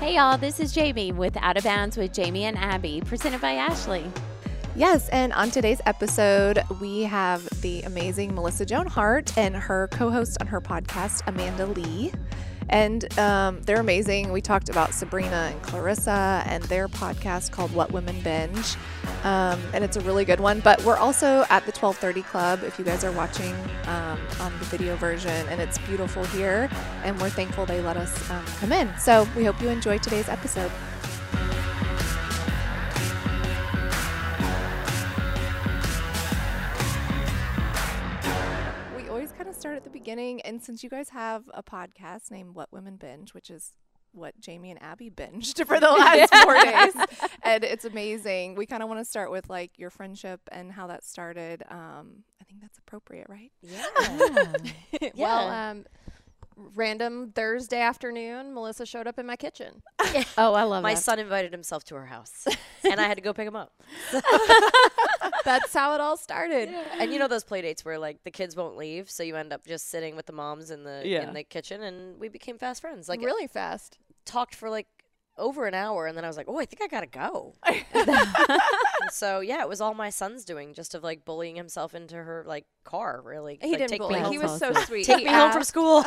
Hey y'all, this is Jamie with Out of Bounds with Jamie and Abby, presented by Ashley. Yes, and on today's episode, we have the amazing Melissa Joan Hart and her co-host on her podcast, Amanda Lee. And they're amazing. We talked about Sabrina and Clarissa and their podcast called What Women Binge. And it's a really good one. But we're also at the 1230 Club if you guys are watching on the video version. And it's beautiful here. And we're thankful they let us come in. So we hope you enjoy today's episode. Start at the beginning, and since you guys have a podcast named What Women Binge, which is what Jamie and Abby binged for the last 4 days, and it's amazing, we kind of want to start with like your friendship and how that started. I think that's appropriate, right? Yeah. Well, random Thursday afternoon, Melissa showed up in my kitchen. Oh, I love it. My son invited himself to her house, and I had to go pick him up. That's how it all started. Yeah. And you know those play dates where like the kids won't leave, so you end up just sitting with the moms in the kitchen, and we became fast friends. Like really fast. Talked for like over an hour, and then I was like, oh, I think I gotta go. And so yeah, it was all my son's doing, just of like bullying himself into her like car. Really, he didn't bully. He was so sweet. Take me home from school.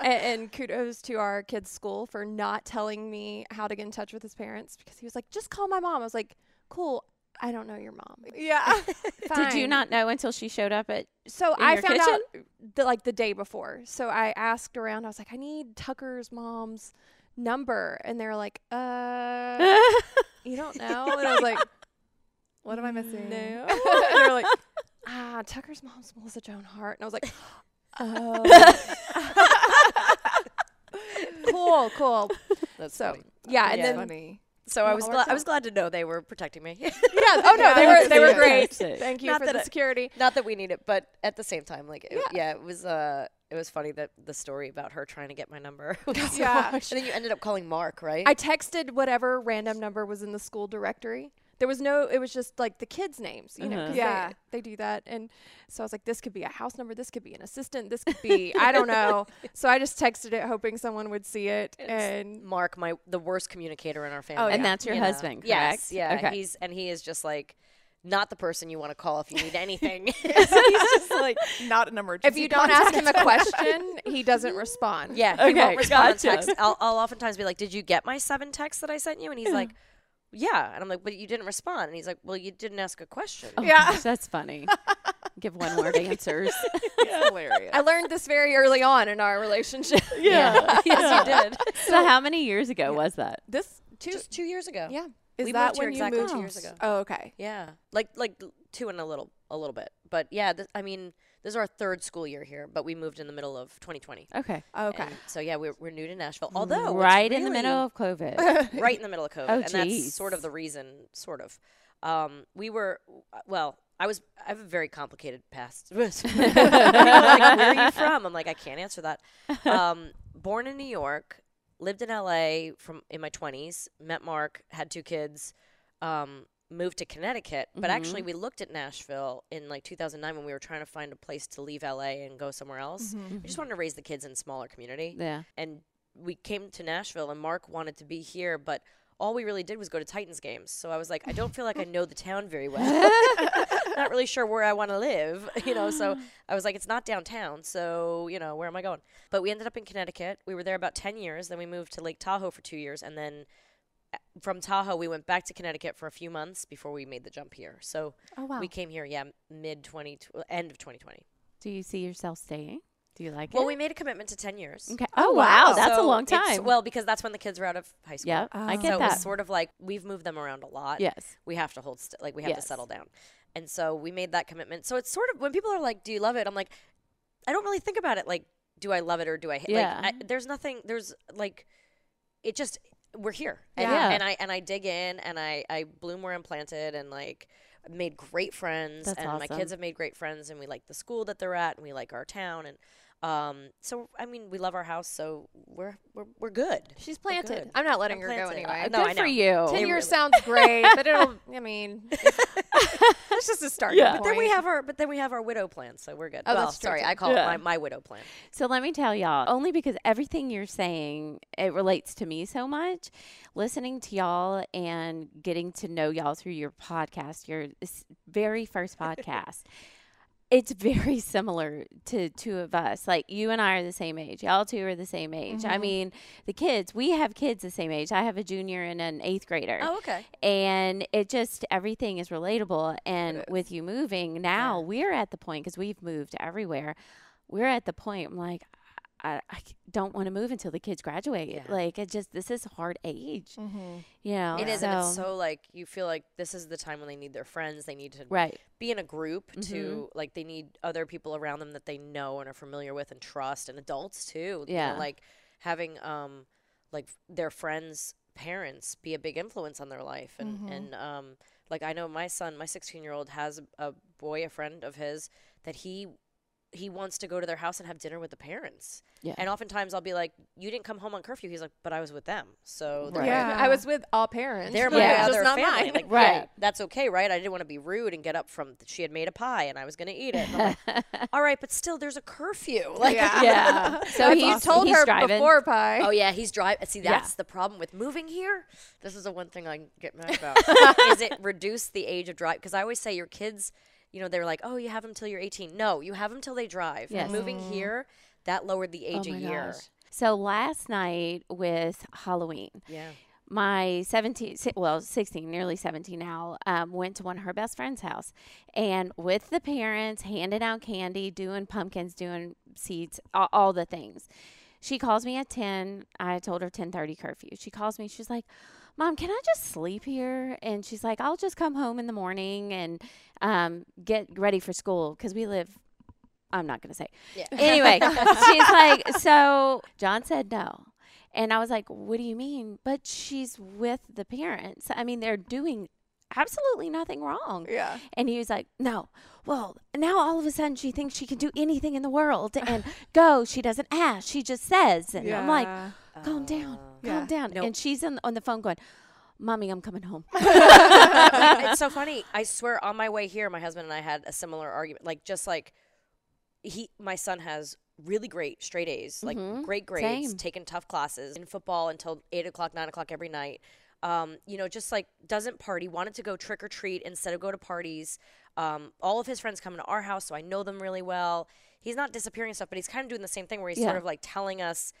And kudos to our kid's school for not telling me how to get in touch with his parents, because he was like, just call my mom. I was like, cool. I don't know your mom. Yeah. Did you not know until she showed up at I found out the day before. So I asked around. I was like, I need Tucker's mom's number. And they're like, you don't know? And I was like, what am I missing? No. And they were like, Tucker's mom's Melissa Joan Hart. And I was like, oh. Cool. That's so funny. Yeah. And then funny. So I was glad to know they were protecting me. Yeah. Oh no, they were great. Thank you for the security. Not that we need it, but at the same time, like it was funny that the story about her trying to get my number. And then you ended up calling Mark, right? I texted whatever random number was in the school directory. There was no, it was just like the kids' names, you know. Yeah, they do that, and so I was like, this could be a house number, this could be an assistant, this could be I don't know. So I just texted it, hoping someone would see it. And Mark, the worst communicator in our family. Oh, and that's your husband, correct? Yes, yeah. Okay. He is just like not the person you want to call if you need anything. So he's just like not an emergency. If you don't ask him a question, he doesn't respond. Yeah, he won't respond. Gotcha. Text. I'll oftentimes be like, "Did you get my 7 texts that I sent you?" And he's like, yeah. And I'm like, but you didn't respond. And he's like, well, you didn't ask a question. Oh yeah. Gosh, that's funny. Give one word answers. It's hilarious. I learned this very early on in our relationship. Yeah. Yes, you did. So how many years ago was that? This just 2 years ago. Yeah. Is that when you moved? 2 years ago. Oh, okay. Yeah. Like two and a little bit. But yeah, this is our third school year here, but we moved in the middle of 2020. Okay. And so yeah, we're new to Nashville, although right in the middle of COVID. Right in the middle of COVID, and that's sort of the reason. Sort of, I have a very complicated past. Where are you from? I'm like, I can't answer that. Born in New York, lived in LA in my 20s, met Mark, had 2 kids. Moved to Connecticut, but actually we looked at Nashville in like 2009 when we were trying to find a place to leave LA and go somewhere else. We just wanted to raise the kids in a smaller community. Yeah. And we came to Nashville, and Mark wanted to be here, but all we really did was go to Titans games. So I was like, I don't feel like I know the town very well. Not really sure where I want to live, you know, so I was like, it's not downtown, so, you know, where am I going? But we ended up in Connecticut. We were there about 10 years, then we moved to Lake Tahoe for 2 years, and then from Tahoe, we went back to Connecticut for a few months before we made the jump here. So we came here, end of 2020. Do you see yourself staying? Do you like it? Well, we made a commitment to 10 years. Okay. Oh, wow. That's a long time. Well, because that's when the kids were out of high school. Yeah, I get that. So it was sort of like we've moved them around a lot. Yes. We have to to settle down. And so we made that commitment. So it's sort of when people are like, do you love it? I'm like, I don't really think about it. Like, do I love it or do I hate it? Yeah. Like, we're here. Yeah. And I dig in, and I bloom where I'm planted, and like made great friends. That's awesome. My kids have made great friends, and we like the school that they're at, and we like our town, and So I mean, we love our house, so we're good. She's planted. Good. I'm not letting her go anyway. No, good I know. For you. 10 years really sounds great, but it'll. I mean, it's just a starting point. But then we have our. But then we have our widow plan, so we're good. Oh, well, that's sorry, I call it my widow plan. So let me tell y'all, only because everything you're saying it relates to me so much. Listening to y'all and getting to know y'all through your podcast, your very first podcast. It's very similar to two of us. Like, you and I are the same age. Y'all two are the same age. Mm-hmm. I mean, the kids, we have kids the same age. I have a junior and an 8th grader. Oh, okay. And it just, everything is relatable. And with you moving, now we're at the point, because we've moved everywhere, we're at the point, I'm like, I don't want to move until the kids graduate. Yeah. Like, it just, this is a hard age. Mm-hmm. You know? It is. So. And it's so, like, you feel like this is the time when they need their friends. They need to be in a group to, like, they need other people around them that they know and are familiar with and trust. And adults, too. Yeah. You know, like, having, like, their friends' parents be a big influence on their life. And, like, I know my son, my 16-year-old, has a boy, a friend of his, that he wants to go to their house and have dinner with the parents. Yeah. And oftentimes I'll be like, you didn't come home on curfew. He's like, but I was with them. So I was with all parents. They're my other family. Like, that's okay, right? I didn't want to be rude and get up from, she had made a pie and I was going to eat it. And I'm like, all right, but still there's a curfew. Like, So he's told her driving. Before pie. Oh yeah, he's driving. See, that's the problem with moving here. This is the one thing I get mad about. Is it reduce the age of drive? Because I always say your kids, you know, they're like, oh, you have them till you're 18. No, you have them till they drive. Yes. And moving here, that lowered the age a year. Gosh. So last night with Halloween, my 16, nearly 17 now, went to one of her best friend's house. And with the parents, handing out candy, doing pumpkins, doing seeds, all the things. She calls me at 10. I told her 10:30 curfew. She calls me. She's like, Mom, can I just sleep here? And she's like, I'll just come home in the morning and get ready for school because we live, I'm not going to say. Yeah. Anyway, she's like, so John said no. And I was like, what do you mean? But she's with the parents. I mean, they're doing absolutely nothing wrong. Yeah. And he was like, no. Well, now all of a sudden she thinks she can do anything in the world and go. She doesn't ask. She just says. And I'm like, calm down. Calm down. Nope. And she's on the phone going, Mommy, I'm coming home. It's so funny. I swear, on my way here, my husband and I had a similar argument. Like, just like, my son has really great straight A's, like great grades, taking tough classes in football until 8 o'clock, 9 o'clock every night. You know, just like doesn't party, wanted to go trick or treat instead of go to parties. All of his friends come to our house, so I know them really well. He's not disappearing and stuff, but he's kind of doing the same thing where he's sort of like telling us,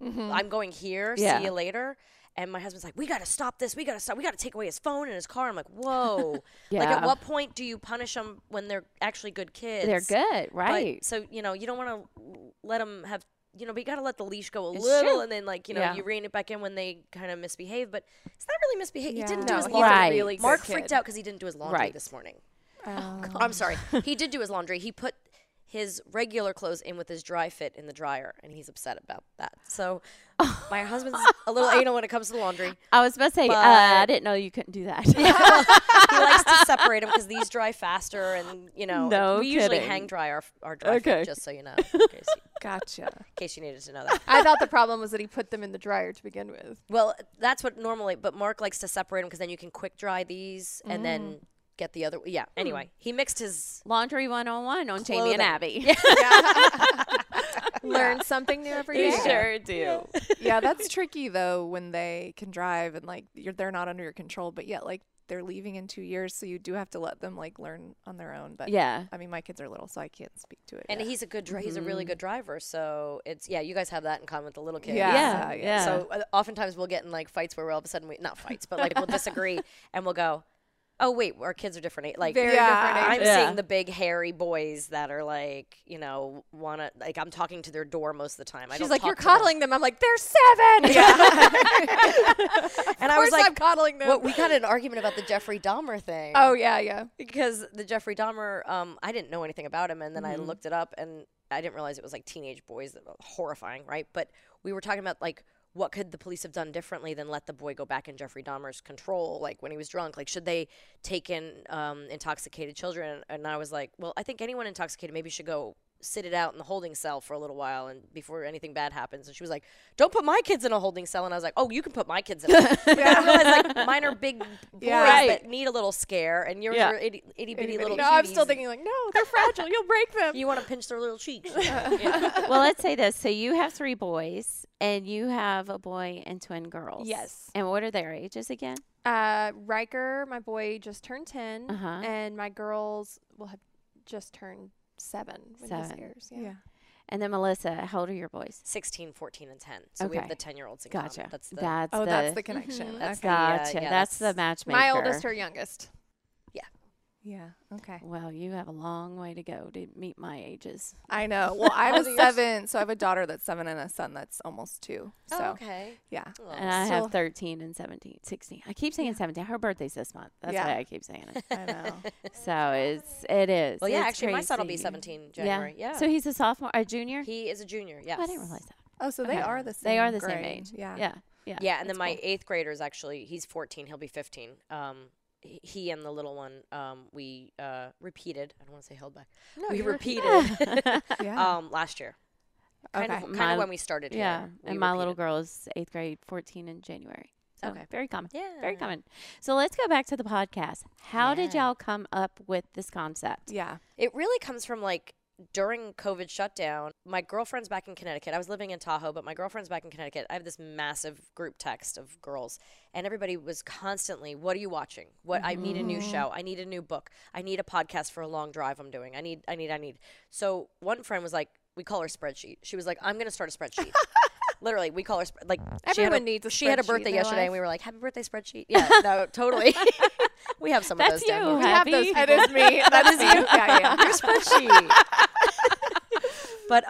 I'm going here, see you later. And my husband's like, we got to stop this. We got to stop. We got to take away his phone and his car. I'm like, whoa. Like, at what point do you punish them when they're actually good kids? They're good, right? But, so, you know, you don't want to let them have, you know, but you got to let the leash go a little. And then, like, you know, you rein it back in when they kind of misbehave. But it's not really misbehave. He didn't do his laundry. Really Mark freaked out because he didn't do his laundry this morning. Oh, I'm sorry. He did do his laundry. He put his regular clothes in with his dry fit in the dryer, and he's upset about that. So my husband's a little anal when it comes to laundry. I was about to say, I didn't know you couldn't do that. He likes to separate them because these dry faster, and you know, we usually hang dry our dry fit, just so you know. Gotcha. In case you needed to know that. I thought the problem was that he put them in the dryer to begin with. Well, that's what normally, but Mark likes to separate them because then you can quick dry these and then get the other. Anyway, he mixed his laundry 101 on clothing. Jamie and Abby. Learn something new every day. You sure do. Yeah, that's tricky though when they can drive and like they're not under your control, but yet like they're leaving in 2 years, so you do have to let them like learn on their own. But I mean, my kids are little, so I can't speak to it. And he's a good he's a really good driver, so it's you guys have that in common with the little kids. So oftentimes we'll get in like fights where all of a sudden not fights, but like we'll disagree and we'll go, oh, wait, our kids are different. Like, very different ages. I'm seeing the big, hairy boys that are like, you know, want to, like, I'm talking to their door most of the time. She's like, you're coddling them. I'm like, they're 7. And I was like, I'm coddling them. Well, we got an argument about the Jeffrey Dahmer thing. Oh, yeah, yeah. Because the Jeffrey Dahmer, I didn't know anything about him. And then I looked it up and I didn't realize it was like teenage boys. That were horrifying, right? But we were talking about like, what could the police have done differently than let the boy go back in Jeffrey Dahmer's control, like when he was drunk? Like, should they take in intoxicated children? And I was like, well, I think anyone intoxicated maybe should go sit it out in the holding cell for a little while and before anything bad happens. And she was like, don't put my kids in a holding cell. And I was like, oh, you can put my kids in a holding cell. I realized, like, mine are big boys that need a little scare, and yours are itty bitty little cuties. I'm still thinking, like, no, they're fragile. You'll break them. You want to pinch their little cheeks. Well, let's say this. So you have 3 boys, and you have a boy and twin girls. Yes. And what are their ages again? Riker, my boy, just turned 10, and my girls will have just turned 7 years. Yeah. And then Melissa, how old are your boys? 16, 14, and 10. So we have the 10-year-olds in common. Gotcha. That's the connection. That's gotcha. That's the matchmaker. My oldest or youngest. Yeah. Okay. Well, you have a long way to go to meet my ages. I know. Well, I was 7, so I have a daughter that's 7 and a son that's almost 2. So okay. Yeah. Well, and I have 13 and 17, 16. I keep saying 17. Her birthday's this month. That's why I keep saying it. I know. So it is. Well, yeah. It's actually, crazy. My son will be 17 January. Yeah. So he's a sophomore, a junior. He is a junior. Yes. Oh, I didn't realize that. Oh, so they are the same. They are the same age. Yeah. Yeah. Yeah. Yeah. And then my 8th grader is actually, he's 14. He'll be 15. He and the little one, we repeated. I don't want to say held back. No, we repeated last year. Kind of when we started. Yeah, and my little girl is 8th grade, 14 in January. So very common. Yeah, very common. So let's go back to the podcast. How did y'all come up with this concept? Yeah, it really comes from like. During COVID shutdown, my girlfriend's back in Connecticut. I was living in Tahoe, but my girlfriend's back in Connecticut. I have this massive group text of girls, and everybody was constantly, what are you watching? What I need a new show. I need a new book. I need a podcast for a long drive I'm doing. I need. So one friend was like, we call her Spreadsheet. She was like, I'm going to start a spreadsheet. Literally, we call her, like, she had a birthday yesterday, and we were like, happy birthday, Spreadsheet. Yeah, no, totally. We have some of those down here. We have those. That is me. That is you. Yeah. Your Spreadsheet. But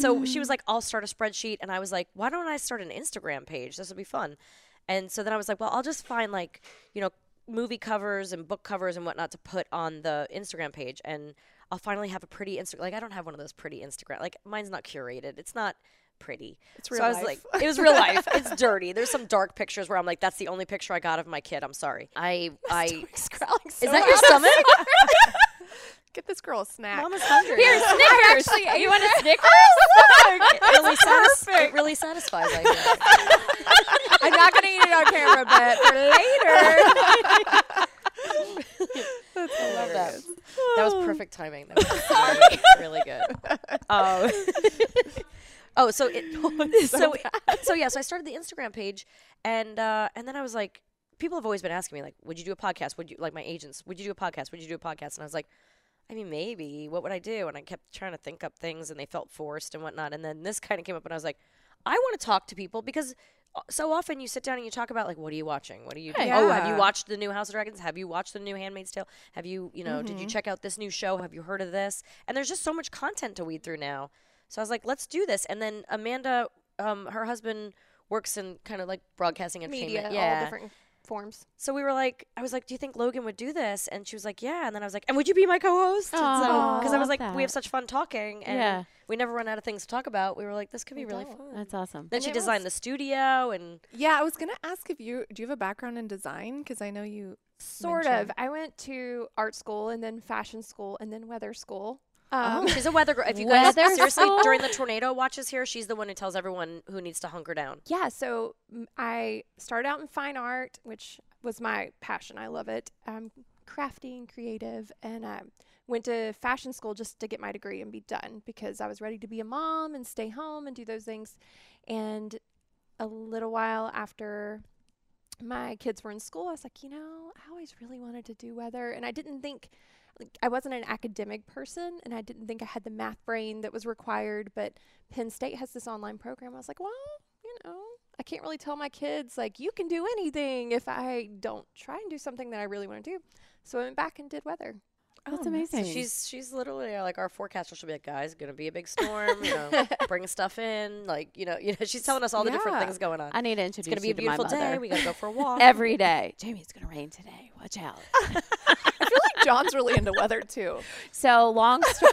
so she was like, I'll start a spreadsheet. And I was like, why don't I start an Instagram page? This would be fun. And so then I was like, well, I'll just find like, you know, movie covers and book covers and whatnot to put on the Instagram page. And I'll finally have a pretty Instagram. Like, I don't have one of those pretty Instagram. Like, mine's not curated. It's not pretty. It's real life. I was like, it was real life. It's dirty. There's some dark pictures where I'm like, that's the only picture I got of my kid. I'm sorry. My stomach's growling so loud. Is that your stomach? Get this girl a snack. Mama's hungry. Here, Snickers. You want a Snickers? It really satisfies, I guess. I'm not going to eat it on camera, but for later. That's I love that. That was perfect timing. That was really good. So I started the Instagram page, and then I was like, people have always been asking me, like, would you do a podcast? Would you, like my agents, would you do a podcast? Would you do a podcast? And I was like, I mean, maybe. What would I do? And I kept trying to think up things, and they felt forced and whatnot. And then this kind of came up, and I was like, I want to talk to people, because so often you sit down and you talk about, like, what are you watching? What are you doing? Yeah. Oh, have you watched the new House of Dragons? Have you watched the new Handmaid's Tale? Have you, did you check out this new show? Have you heard of this? And there's just so much content to weed through now. So I was like, let's do this. And then Amanda, her husband works in kind of like broadcasting entertainment. Media, all different forms. So we were like, I was like, do you think Logan would do this? And she was like, yeah. And then I was like, and would you be my co-host? Because I was like, we have such fun talking. And we never run out of things to talk about. We were like, this could be really fun. That's awesome. Then she designed the studio. And I was going to ask if do you have a background in design? Because I know you sort of mentioned. I went to art school and then fashion school and then weather school. She's a weather girl. If you guys seriously, during the tornado watches here, she's the one who tells everyone who needs to hunker down. Yeah, so I started out in fine art, which was my passion. I love it. I'm crafty and creative, and I went to fashion school just to get my degree and be done, because I was ready to be a mom and stay home and do those things. And a little while after my kids were in school, I was like, I always really wanted to do weather, and I didn't think... Like, I wasn't an academic person, and I didn't think I had the math brain that was required, but Penn State has this online program. I was like, well, I can't really tell my kids, like, you can do anything if I don't try and do something that I really want to do. So I went back and did weather. Oh, that's amazing. So she's literally like our forecaster. She'll be like, guys, gonna be a big storm. Bring stuff in. Like she's telling us all the different things going on. I need to introduce you to my mother. It's gonna be a beautiful day. We gotta go for a walk every day. Jamie, it's gonna rain today. Watch out. I feel like John's really into weather too. So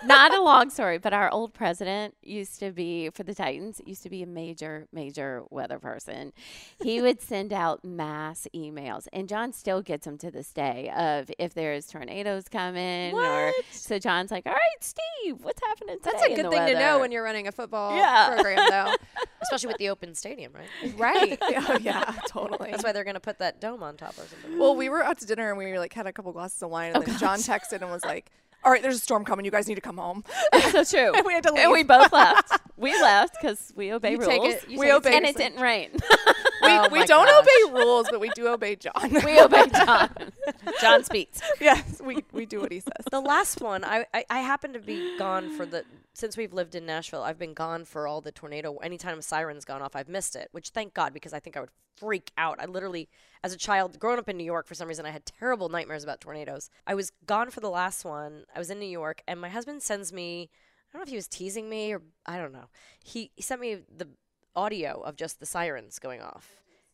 not a long story, but our old president used to be, for the Titans, used to be a major, major weather person. He would send out mass emails, and John still gets them to this day, of if there's tornadoes coming. What? Or so John's like, all right, Steve, what's happening today? That's a good thing to know when you're running a football program, though. Especially with the open stadium, right? Right. Oh, yeah, totally. That's why they're going to put that dome on top or something. Well, we were out to dinner and we like had a couple glasses of wine, and then John texted and was like, all right, there's a storm coming. You guys need to come home. That's so true. And we had to leave. And we both left. We left because we obey rules. And it didn't rain. We don't obey rules, but we do obey John. We obey John. John speaks. Yes, we do what he says. The last one, I happen to be gone for the, since we've lived in Nashville, I've been gone for all the tornado. Anytime a siren's gone off, I've missed it, which thank God, because I think I would freak out. I literally, as a child, growing up in New York, for some reason, I had terrible nightmares about tornadoes. I was gone for the last one. I was in New York, and my husband sends me, I don't know if he was teasing me or I don't know. He sent me the audio of just the sirens going off.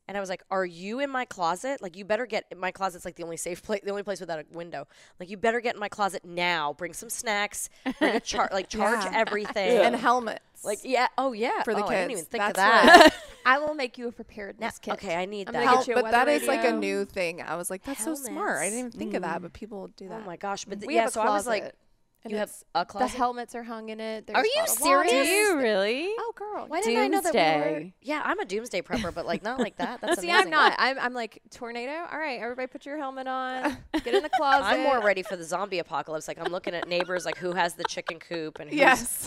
And I was like, are you in my closet? Like, you better get in my closet's like the only safe place, the only place without a window. Like, you better get in my closet now. Bring some snacks. Bring a charge everything. Yeah. And helmets. Like, yeah. Oh, yeah. For the kids. I didn't even think of that. I will make you a preparedness kit. Okay, I need that. But that is like a new thing. I was like, that's helmets. So smart. I didn't even think of that, but people do that. Oh, my gosh. But we have a closet. I was like, and you have a closet? The helmets are hung in it. Are you serious? Do you really? Oh, girl. Why didn't I know that we were? Yeah, I'm a doomsday prepper, but like not like that. That's See, amazing. I'm not. I'm like, tornado? All right, everybody put your helmet on. Get in the closet. I'm more ready for the zombie apocalypse. Like, I'm looking at neighbors, like who has the chicken coop and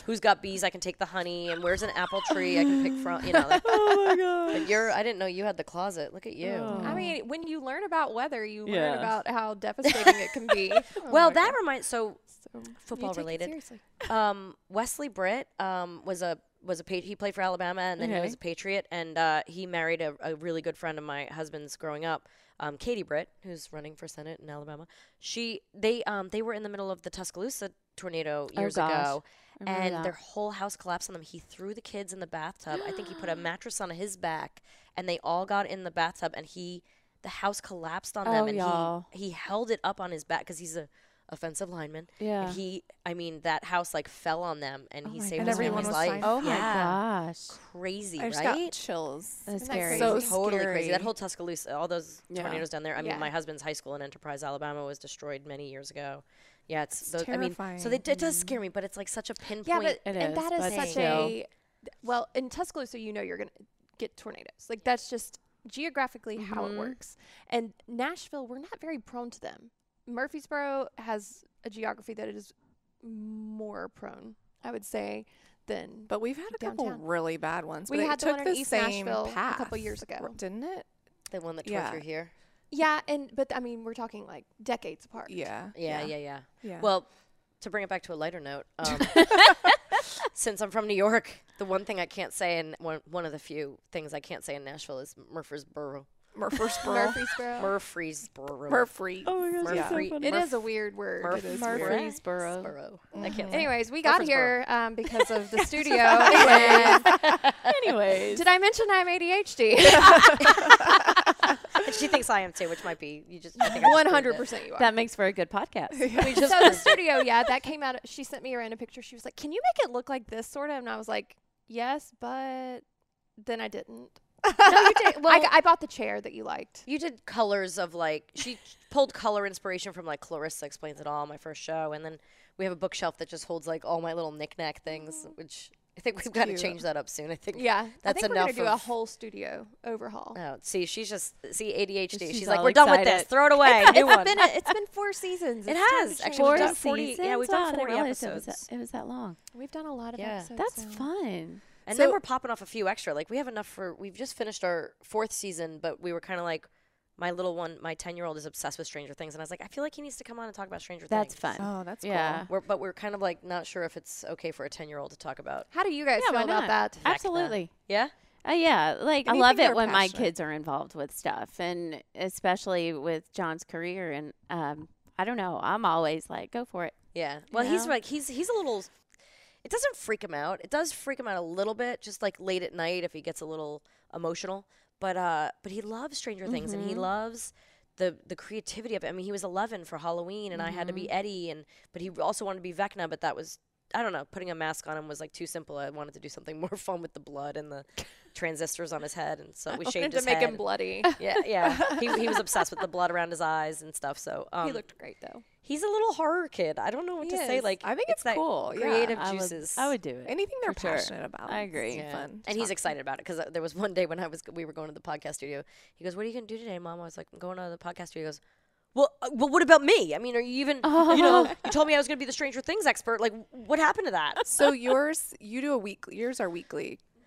who's got bees. I can take the honey, and where's an apple tree I can pick from. You know. Like, oh, my gosh. But I didn't know you had the closet. Look at you. Oh. I mean, when you learn about weather, you learn about how devastating it can be. Oh, well, that reminds football related. Wesley Britt he played for Alabama, and then he was a Patriot, and he married a really good friend of my husband's growing up, Katie Britt, who's running for Senate in Alabama. They were in the middle of the Tuscaloosa tornado years ago, and their whole house collapsed on them. He threw the kids in the bathtub. I think he put a mattress on his back, and they all got in the bathtub, and the house collapsed on them, and he held it up on his back because he's a offensive lineman. Yeah. And that house like fell on them, and he saved his family's life. Oh my gosh. Crazy, right? I just got chills. That's scary. So totally crazy. That whole Tuscaloosa, all those tornadoes down there. I mean, my husband's high school in Enterprise, Alabama was destroyed many years ago. Yeah, it's terrifying. I mean, so it does scare me, but it's like such a pinpoint. Yeah, well, in Tuscaloosa, you're going to get tornadoes. Like that's just geographically how it works. And Nashville, we're not very prone to them. Murfreesboro has a geography that is more prone, I would say, than but we've had a downtown. Couple really bad ones. We had the one in East Nashville a couple years ago, didn't it? The one that tore through here. Yeah, but I mean, we're talking like decades apart. Yeah. Well, to bring it back to a lighter note, since I'm from New York, the one thing I can't say, and one of the few things I can't say in Nashville is Murfreesboro. Murfreesboro. Oh my gosh, so funny. It is a weird word. Murfreesboro. Anyways, we got here because of the studio. Anyways, did I mention I'm ADHD? She thinks I am too, which might be you just 100% you are. That makes for a good podcast. So the studio, that came out. She sent me a random picture. She was like, "Can you make it look like this, sort of?" And I was like, "Yes," but then I didn't. No, you did. Well, I bought the chair that you liked. You did colors of she pulled color inspiration from Clarissa Explains It All, my first show, and then we have a bookshelf that just holds all my little knickknack things, which I think we've got to change that up soon. I think that's enough. We're gonna do a whole studio overhaul. Oh, see, she's just ADHD. She's like, we're done with this. Throw it away. New one. It's been 4 seasons. It has actually. 4 seasons. 40, yeah, we've done 40 episodes. It was that long. We've done a lot of episodes. That's fun. And then we're popping off a few extra. Like, we have enough for, we've just finished our 4th season, but we were kind of like, my little one, my 10-year-old is obsessed with Stranger Things. And I was like, I feel like he needs to come on and talk about Stranger Things. That's fun. Oh, that's cool. But we're kind of like not sure if it's okay for a 10-year-old to talk about. How do you guys feel about that? Absolutely. Yeah? I love it when my kids are involved with stuff. And especially with John's career. And I don't know. I'm always like, go for it. Yeah. Well, he's like, he's a little... It doesn't freak him out. It does freak him out a little bit, just like late at night if he gets a little emotional. But he loves Stranger Things, and he loves the creativity of it. I mean, he was 11 for Halloween, and I had to be Eddie, but he also wanted to be Vecna, but that was, I don't know, putting a mask on him was like too simple. I wanted to do something more fun with the blood and the transistors on his head, and so we shaved his head. To make him bloody. Yeah. He was obsessed with the blood around his eyes and stuff. So he looked great though. He's a little horror kid. I don't know what to say. Like, I think it's that cool. Creative juices. I would do it. Anything they're passionate about. I agree. Yeah. Fun. And he's excited about it, because there was one day when we were going to the podcast studio. He goes, "What are you gonna do today, Mom?" I was like, "I'm going to the podcast studio." He goes, Well, what about me? I mean, are you even, you know, you told me I was going to be the Stranger Things expert. Like, what happened to that? So yours are weekly,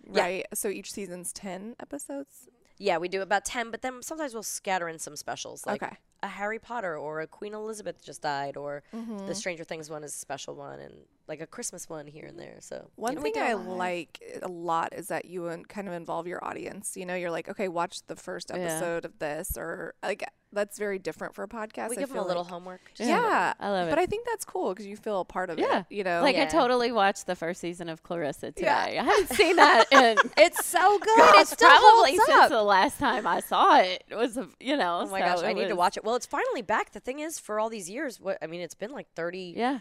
right? Yeah. So each season's 10 episodes? Yeah, we do about 10, but then sometimes we'll scatter in some specials. Like a Harry Potter or a Queen Elizabeth just died, or the Stranger Things one is a special one, and like a Christmas one here and there. So one thing I like a lot is that you kind of involve your audience. You know, you're like, okay, watch the first episode of this, or like, that's very different for a podcast. We give them a little homework. Yeah. I love it. But I think that's cool because you feel a part of it. You know? Like I totally watched the first season of Clarissa today. I haven't seen that in it's so good. Gosh, it still probably holds up. Since the last time I saw it. It was, you know. Oh my gosh, I need to watch it. Well, it's finally back. The thing is, for all these years, it's been like 30. Yeah.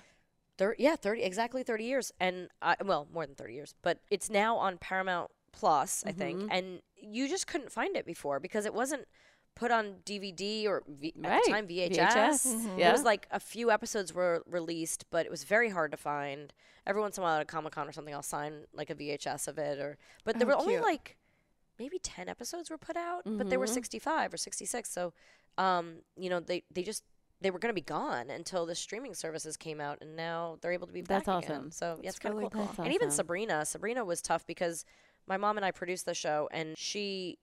30, exactly 30 years. And, more than 30 years. But it's now on Paramount Plus, I think. And you just couldn't find it before because it wasn't put on DVD or at the time VHS. It was like a few episodes were released, but it was very hard to find. Every once in a while at a Comic-Con or something, I'll sign like a VHS of it. But there were only like maybe 10 episodes were put out, but there were 65 or 66. So, they were going to be gone until the streaming services came out, and now they're able to be back. That's awesome. Again. So yeah, it's kind of cool. And even Sabrina was tough because my mom and I produced the show, and she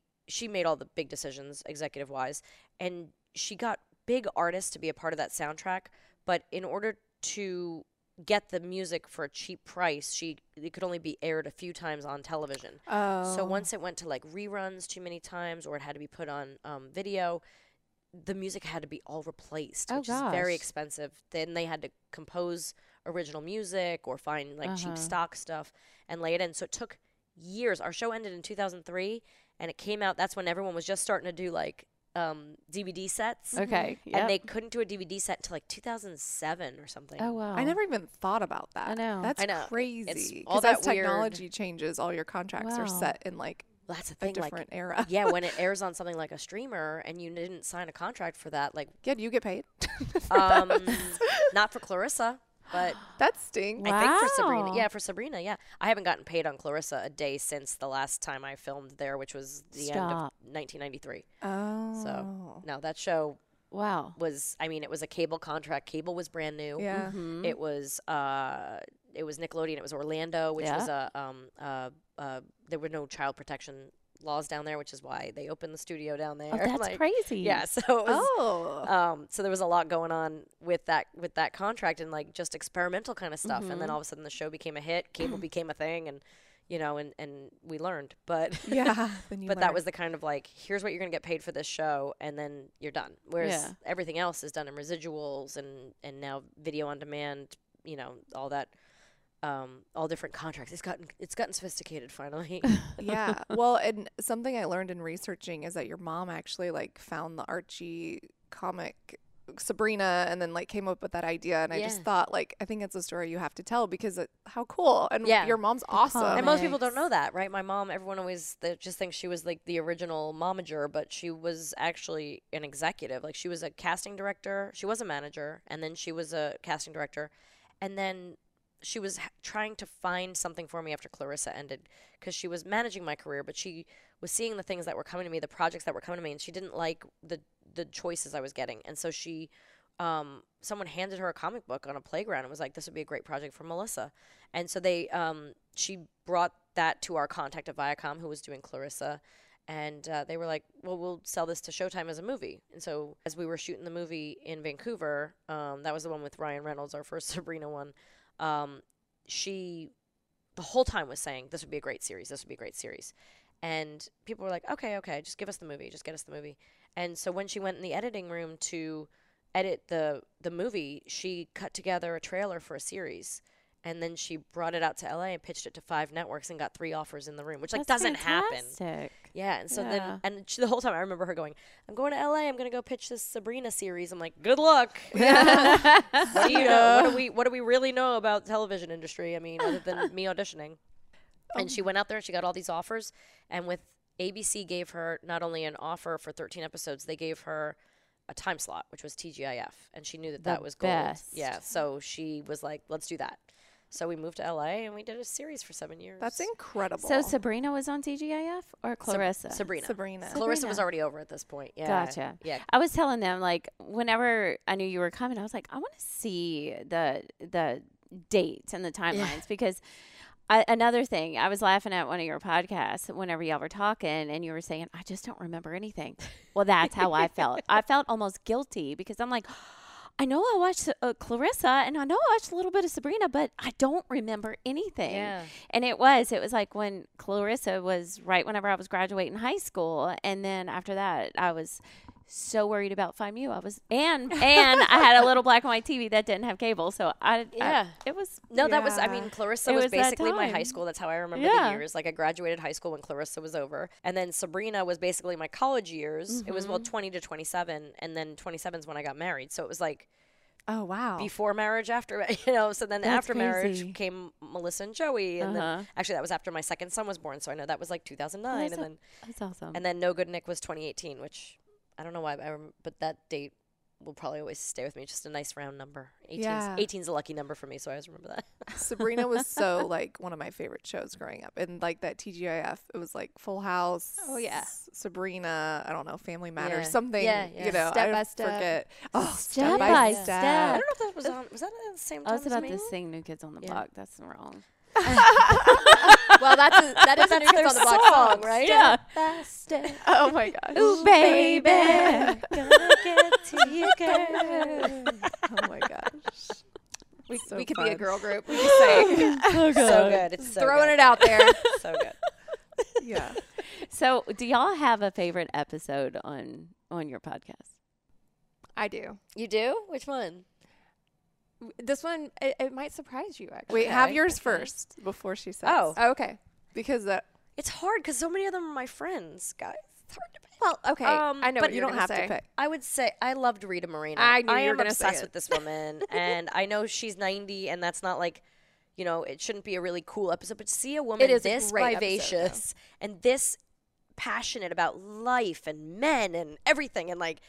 made all the big decisions executive wise, and she got big artists to be a part of that soundtrack. But in order to get the music for a cheap price, it could only be aired a few times on television. Oh. So once it went to like reruns too many times, or it had to be put on video, the music had to be all replaced, which is very expensive. Then they had to compose original music or find like cheap stock stuff and lay it in. So it took years. Our show ended in 2003, and it came out. That's when everyone was just starting to do like DVD sets. Okay. Yep. And they couldn't do a DVD set until like 2007 or something. Oh wow! I never even thought about that. I know. That's crazy. Because as technology changes, all your contracts are set in like. Well, that's the thing. A different era. Yeah, when it airs on something like a streamer and you didn't sign a contract for that, like. Yeah, do you get paid? Not for Clarissa, but. That stinks. I think for Sabrina. Yeah, for Sabrina, yeah. I haven't gotten paid on Clarissa a day since the last time I filmed there, which was the end of 1993. Oh. So, no, that show. Wow. It was a cable contract. Cable was brand new. Yeah. Mm-hmm. It was Nickelodeon. It was Orlando, which was there were no child protection laws down there, which is why they opened the studio down there. Oh, that's crazy. Yeah. So it was, so there was a lot going on with that contract and like just experimental kind of stuff. Mm-hmm. And then all of a sudden the show became a hit. Cable became a thing, and and we learned, but that was the kind of like, here's what you're going to get paid for this show, and then you're done. Whereas everything else is done in residuals and now video on demand, all that, all different contracts. It's gotten sophisticated finally. Yeah. Well, and something I learned in researching is that your mom actually like found the Archie comic Sabrina, and then like came up with that idea, and I just thought like, I think it's a story you have to tell because how cool, and your mom's awesome. And most people don't know that, right? My mom, everyone always just thinks she was like the original momager, but she was actually an executive. Like she was a casting director, she was a manager, and then she was a casting director, and then she was trying to find something for me after Clarissa ended, because she was managing my career, but she was seeing the things that were coming to me, the projects that were coming to me, and she didn't like the choices I was getting. And so she, someone handed her a comic book on a playground and was like, this would be a great project for Melissa. And so she brought that to our contact at Viacom, who was doing Clarissa. And they were like, well, we'll sell this to Showtime as a movie. And so as we were shooting the movie in Vancouver, that was the one with Ryan Reynolds, our first Sabrina one, she the whole time was saying, this would be a great series, this would be a great series. And people were like, okay, just give us the movie, just get us the movie. And so when she went in the editing room to edit the movie, she cut together a trailer for a series, and then she brought it out to LA and pitched it to 5 networks and got 3 offers in the room, which like doesn't happen. Yeah, and so then, and the whole time I remember her going, I'm going to LA, I'm going to go pitch this Sabrina series. I'm like, good luck. Yeah. What do you know? What do we really know about the television industry? I mean, other than me auditioning. And she went out there and she got all these offers. And with ABC gave her not only an offer for 13 episodes, they gave her a time slot, which was TGIF. And she knew that that was gold. Best. Yeah, so she was like, let's do that. So we moved to LA and we did a series for 7 years. That's incredible. So Sabrina was on TGIF or Clarissa? Sabrina. Clarissa was already over at this point. Yeah. Gotcha. Yeah. I was telling them, like, whenever I knew you were coming, I was like, I want to see the dates and the timelines because another thing, I was laughing at one of your podcasts whenever y'all were talking and you were saying, I just don't remember anything. Well, that's how I felt. I felt almost guilty because I'm like, I know I watched Clarissa and I know I watched a little bit of Sabrina, but I don't remember anything. Yeah. And it was like when Clarissa was right whenever I was graduating high school. And then after that, I was so worried about FIMU. I was, and I had a little black and white TV that didn't have cable. So I mean, Clarissa was basically my high school. That's how I remember the years. Like I graduated high school when Clarissa was over. And then Sabrina was basically my college years. Mm-hmm. It was 20 to 27. And then 27 is when I got married. So it was like, oh, wow. Before marriage, after, you know, so then that's after crazy. Marriage came Melissa and Joey. And then actually that was after my second son was born. So I know that was like 2009. That's awesome. And then No Good Nick was 2018, which I don't know why, but that date will probably always stay with me. Just a nice round number. 18's a lucky number for me, so I always remember that. Sabrina was so, like, one of my favorite shows growing up. And, like, that TGIF, it was, like, Full House. Oh, yeah. Sabrina, I don't know, Family Matters, something, you know. Step by Step. Forget. Oh, Step by Step. I don't know if that was on. Was that at the same time? I was about to sing New Kids on the Block. That's wrong. Well, that is New Kids on the Block song, right? Yeah. Oh my gosh. Ooh, baby, gonna get to you, girl. Oh my gosh. We could be a girl group. We could sing. Oh, God. So good. It's so throwing it out there. So good. Yeah. So, do y'all have a favorite episode on your podcast? I do. You do? Which one? This one, it might surprise you, actually. Wait, have yours first before she says. Oh, okay. Because it's hard because so many of them are my friends, guys. It's hard to pick. Well, okay. I know, but you don't have to pick. I would say I loved Rita Moreno. I am obsessed with this woman. And I know she's 90, and that's not like, you know, it shouldn't be a really cool episode. But to see a woman this vivacious and this passionate about life and men and everything and like,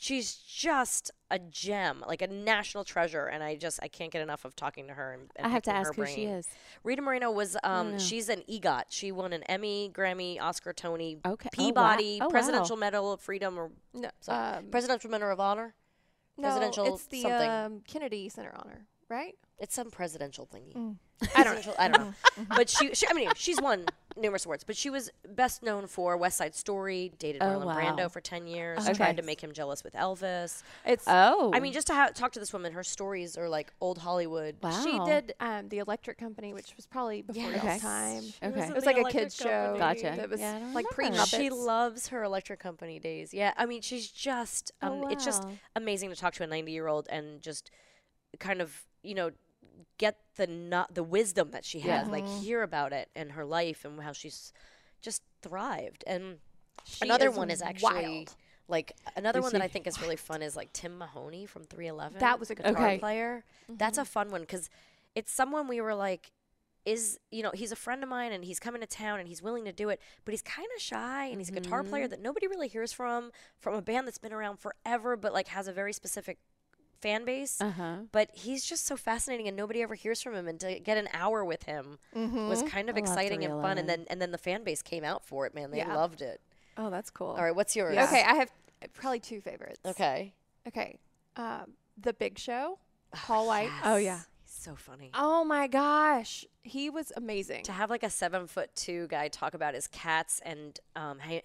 she's just a gem, like a national treasure, and I can't get enough of talking to her. And I have to ask who she is. Rita Moreno was she's an EGOT. She won an Emmy, Grammy, Oscar, Tony, Peabody, Presidential Medal of Freedom, or Presidential Medal of Honor. No, Presidential it's the Kennedy Center Honor, right? It's some presidential thingy. I don't know. But she's won numerous awards. But she was best known for West Side Story, dated Marlon Brando for 10 years, tried to make him jealous with Elvis. I mean, just to talk to this woman, her stories are like old Hollywood. Wow. She did The Electric Company, which was probably before y'all's time. It was like a kid's show. Gotcha. That was like pre-Muppets. She loves her Electric Company days. Yeah, I mean, she's just, it's just amazing to talk to a 90-year-old and just kind of, you know, get the wisdom that she has, like hear about it and her life and how she's just thrived. And another one is actually wild. Like another one that I think is really fun is like Tim Mahoney from 311. That was a guitar player. Mm-hmm. That's a fun one because it's someone we were like, he's a friend of mine and he's coming to town and he's willing to do it, but he's kind of shy and he's a guitar player that nobody really hears from a band that's been around forever but like has a very specific fan base, but he's just so fascinating and nobody ever hears from him, and to get an hour with him was kind of exciting and fun, and then the fan base came out for it, man. They loved it. Oh, that's cool. All right, what's yours? Yeah. Okay, I have probably two favorites. Okay. The Big Show, Paul White. Yes. Oh, yeah. So funny. Oh my gosh, he was amazing. To have like a 7'2" guy talk about his cats and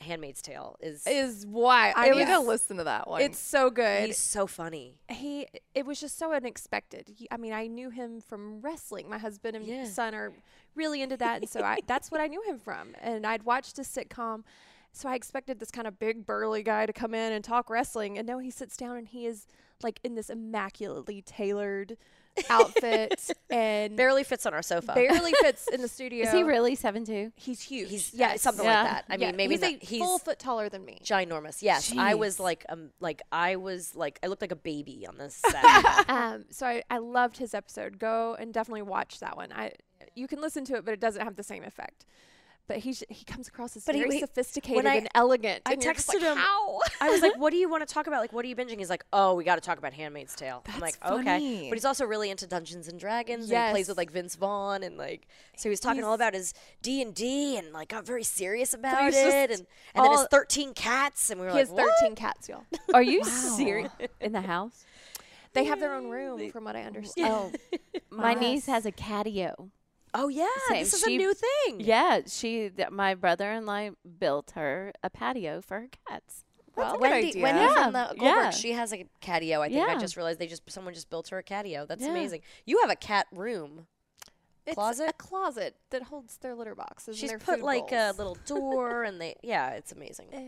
Handmaid's Tale is why I need to listen to that one. It's so good. He's so funny. It was just so unexpected. I mean, I knew him from wrestling. My husband and son are really into that, and so that's what I knew him from. And I'd watched a sitcom, So I expected this kind of big burly guy to come in and talk wrestling, and no, he sits down and he is like in this immaculately tailored outfit and barely fits on our sofa. Barely fits in the studio. Is he really 7'2"? He's huge. He's something like that. I mean, maybe he's full foot taller than me. Ginormous. Yes, jeez. I was like, I looked like a baby on this set. So I loved his episode. Go and definitely watch that one. You can listen to it, but it doesn't have the same effect. But he comes across as very sophisticated and elegant. I texted him. How? I was like, what do you want to talk about? Like, what are you binging? He's like, oh, we got to talk about Handmaid's Tale. That's I'm like, funny. Okay. But he's also really into Dungeons and Dragons. Yes. And he plays with, like, Vince Vaughn. And, like, so he was talking all about his D&D and, like, got very serious about it. And then his 13 cats. And we were like, what? He has 13 cats, y'all. Are you serious? In the house? They have their own room, from what I understand. Oh. My niece has a catio. Oh, yeah. This is a new thing. Yeah. My brother-in-law built her a patio for her cats. Well, Wendy from the Goldberg, she has a catio. I think I just realized someone just built her a catio. That's amazing. You have a cat room. Closet? It's a closet that holds their litter boxes. She's put like a little door and it's amazing. Yeah.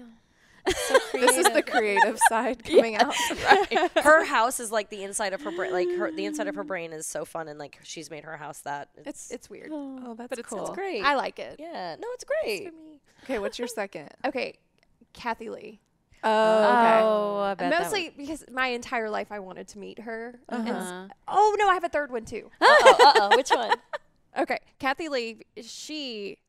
So this is the creative side coming out. Right. Her house is like the inside of her brain. Like the inside of her brain is so fun, and like she's made her house that. It's weird. Oh, that's cool. It's great. I like it. Yeah. No, it's great. It's for me. Okay, what's your second? Okay, Kathy Lee. Oh, okay. I bet mostly because my entire life I wanted to meet her. And oh no, I have a third one too. Which one? Okay, Kathy Lee. She.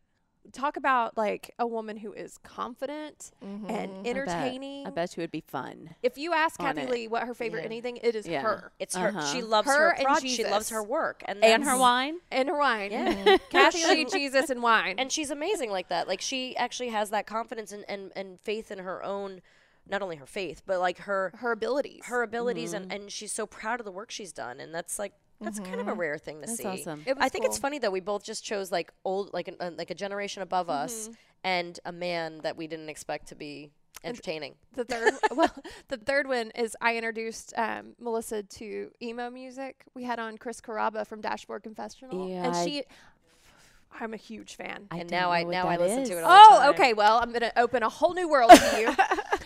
Talk about like a woman who is confident and entertaining. I bet she would be fun. If you ask Kathy Lee what her favorite anything, it is her. It's her. She loves her project. She loves her work and her wine. And her wine. Yeah. Kathy Lee, Jesus, and wine. And she's amazing like that. Like she actually has that confidence and faith in her own. Not only her faith, but like her abilities. Her abilities, and she's so proud of the work she's done, and that's like. That's kind of a rare thing to see. That's awesome. I think it's funny though. We both just chose like old, like a generation above us, and a man that we didn't expect to be entertaining. The third one is I introduced Melissa to emo music. We had on Chris Carrabba from Dashboard Confessional, and she. I'm a huge fan, and now I listen to it all the time. Oh, okay. Well, I'm gonna open a whole new world to you.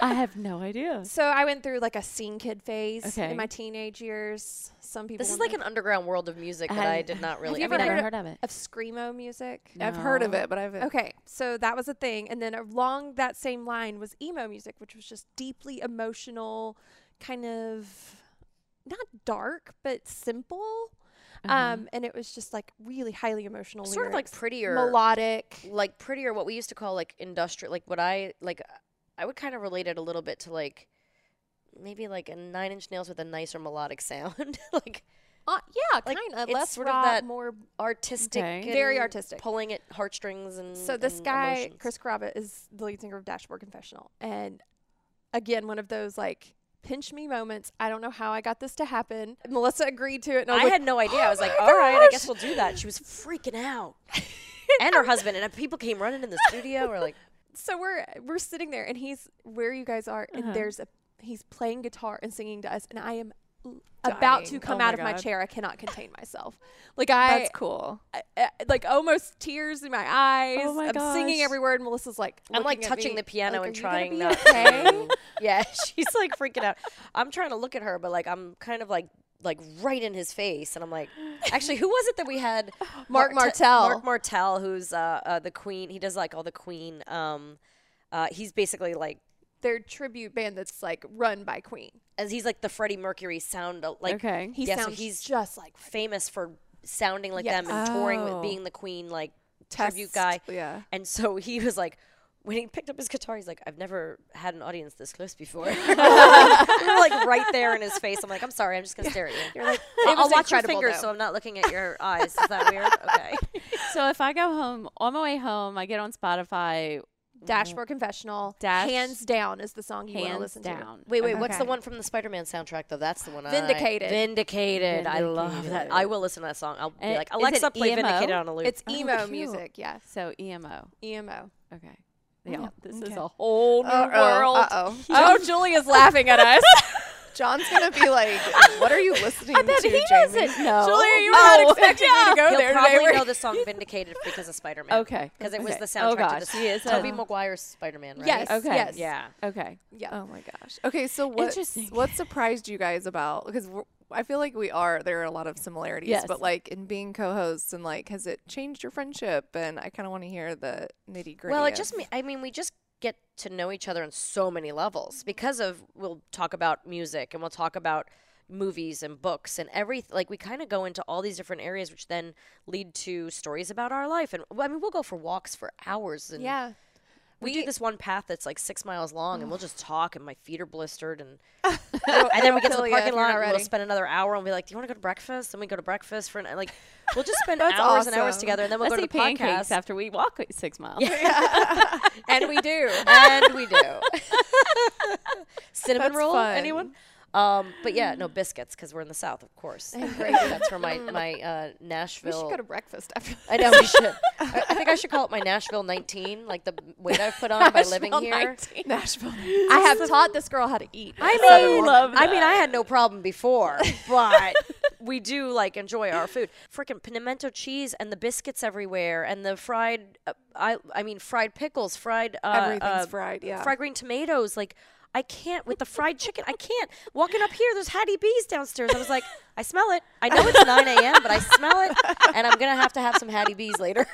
I have no idea. So I went through like a scene kid phase in my teenage years. Some people. This is like an underground world of music that I did not really. Have you ever heard of it? Of screamo music. No. I've heard of it, but I've okay. So that was a thing, and then along that same line was emo music, which was just deeply emotional, kind of not dark but simple. And it was just like really highly emotional, sort lyrics. Of like prettier, melodic, like prettier. What we used to call like industrial, like what I like. I would kind of relate it a little bit to like maybe like a Nine Inch Nails with a nicer melodic sound, like yeah, like kind of less sort rock, of that more artistic, very artistic, pulling at heartstrings and so. This guy, emotions. Chris Carrabba, is the lead singer of Dashboard Confessional, and again, one of those like. Pinch me moments. I don't know how I got this to happen. Melissa agreed to it. And I had no idea. I was like, all right, I guess we'll do that. She was freaking out. And her husband. And people came running in the studio. We're like. So we're sitting there and he's where you guys are. And he's playing guitar and singing to us. And I am about to come out of my chair. I cannot contain myself. Like that's cool. Like almost tears in my eyes. Oh my gosh. Singing every word. And Melissa's like, I'm like touching the piano like, and trying not to. Yeah, she's like freaking out. I'm trying to look at her, but like I'm kind of like right in his face, and I'm like, actually, who was it that we had? Mark Martel. Mark Martel, who's the Queen. He does like all the Queen. He's basically like. Their tribute band that's like run by Queen, as he's like the Freddie Mercury sound. Like he sounds. So he's just like famous for sounding like them and touring with being the Queen like tribute guy. Yeah, and so he was like, when he picked up his guitar, he's like, "I've never had an audience this close before." We were like right there in his face. I'm like, "I'm sorry, I'm just gonna stare at you." You're like, "I'll watch your fingers, though. So I'm not looking at your eyes." Is that weird? Okay. So if I go home on my way home, I get on Spotify. Dashboard Confessional. Hands down is the song you want to listen to. Wait, what's the one from the Spider-Man soundtrack though? That's the one. Vindicated. I love that. I will listen to that song. I'll be like, Alexa, play Vindicated on a loop. It's emo music, yeah. So EMO. Okay. Yeah, this is a whole new world. Oh, Julia's laughing at us. John's going to be like, what are you listening to, Jamie? He doesn't know. Julia, you were not expecting me to go there today. He'll probably know the song Vindicated because of Spider-Man. Okay. Because it was the soundtrack to the Tobey Maguire's Spider-Man, right? Yes. Okay. Yes. Yeah. Okay. Yeah. Oh, my gosh. Okay, so what surprised you guys about, because I feel like there are a lot of similarities, yes, but like in being co-hosts and like, has it changed your friendship? And I kind of want to hear the nitty gritty. Well, we just get to know each other on so many levels because of, we'll talk about music and we'll talk about movies and books and everything. Like we kind of go into all these different areas, which then lead to stories about our life. And we'll go for walks for hours. And yeah. We do this one path that's like 6 miles long, and we'll just talk, and my feet are blistered, and then we get to the parking lot, and we'll spend another hour, and we'll be like, "Do you want to go to breakfast?" Then we go to breakast for we'll just spend hours and hours together, and then we'll go to the podcast after we walk 6 miles. Yeah. and we do. Cinnamon roll, anyone? But yeah, no biscuits because we're in the South, of course. That's where my Nashville. We should go to breakfast after. I know we should. I think I should call it my Nashville 19, like the weight I've put on by living here. Nashville. I have taught this girl how to eat. I had no problem before, but we do enjoy our food. Freaking pimento cheese and the biscuits everywhere, and the fried. Fried pickles, fried. Everything's fried. Yeah. Fried green tomatoes, I can't with the fried chicken. I can't. Walking up here, there's Hattie B's downstairs. I was like, I smell it. I know it's 9 a.m., but I smell it, and I'm going to have some Hattie B's later.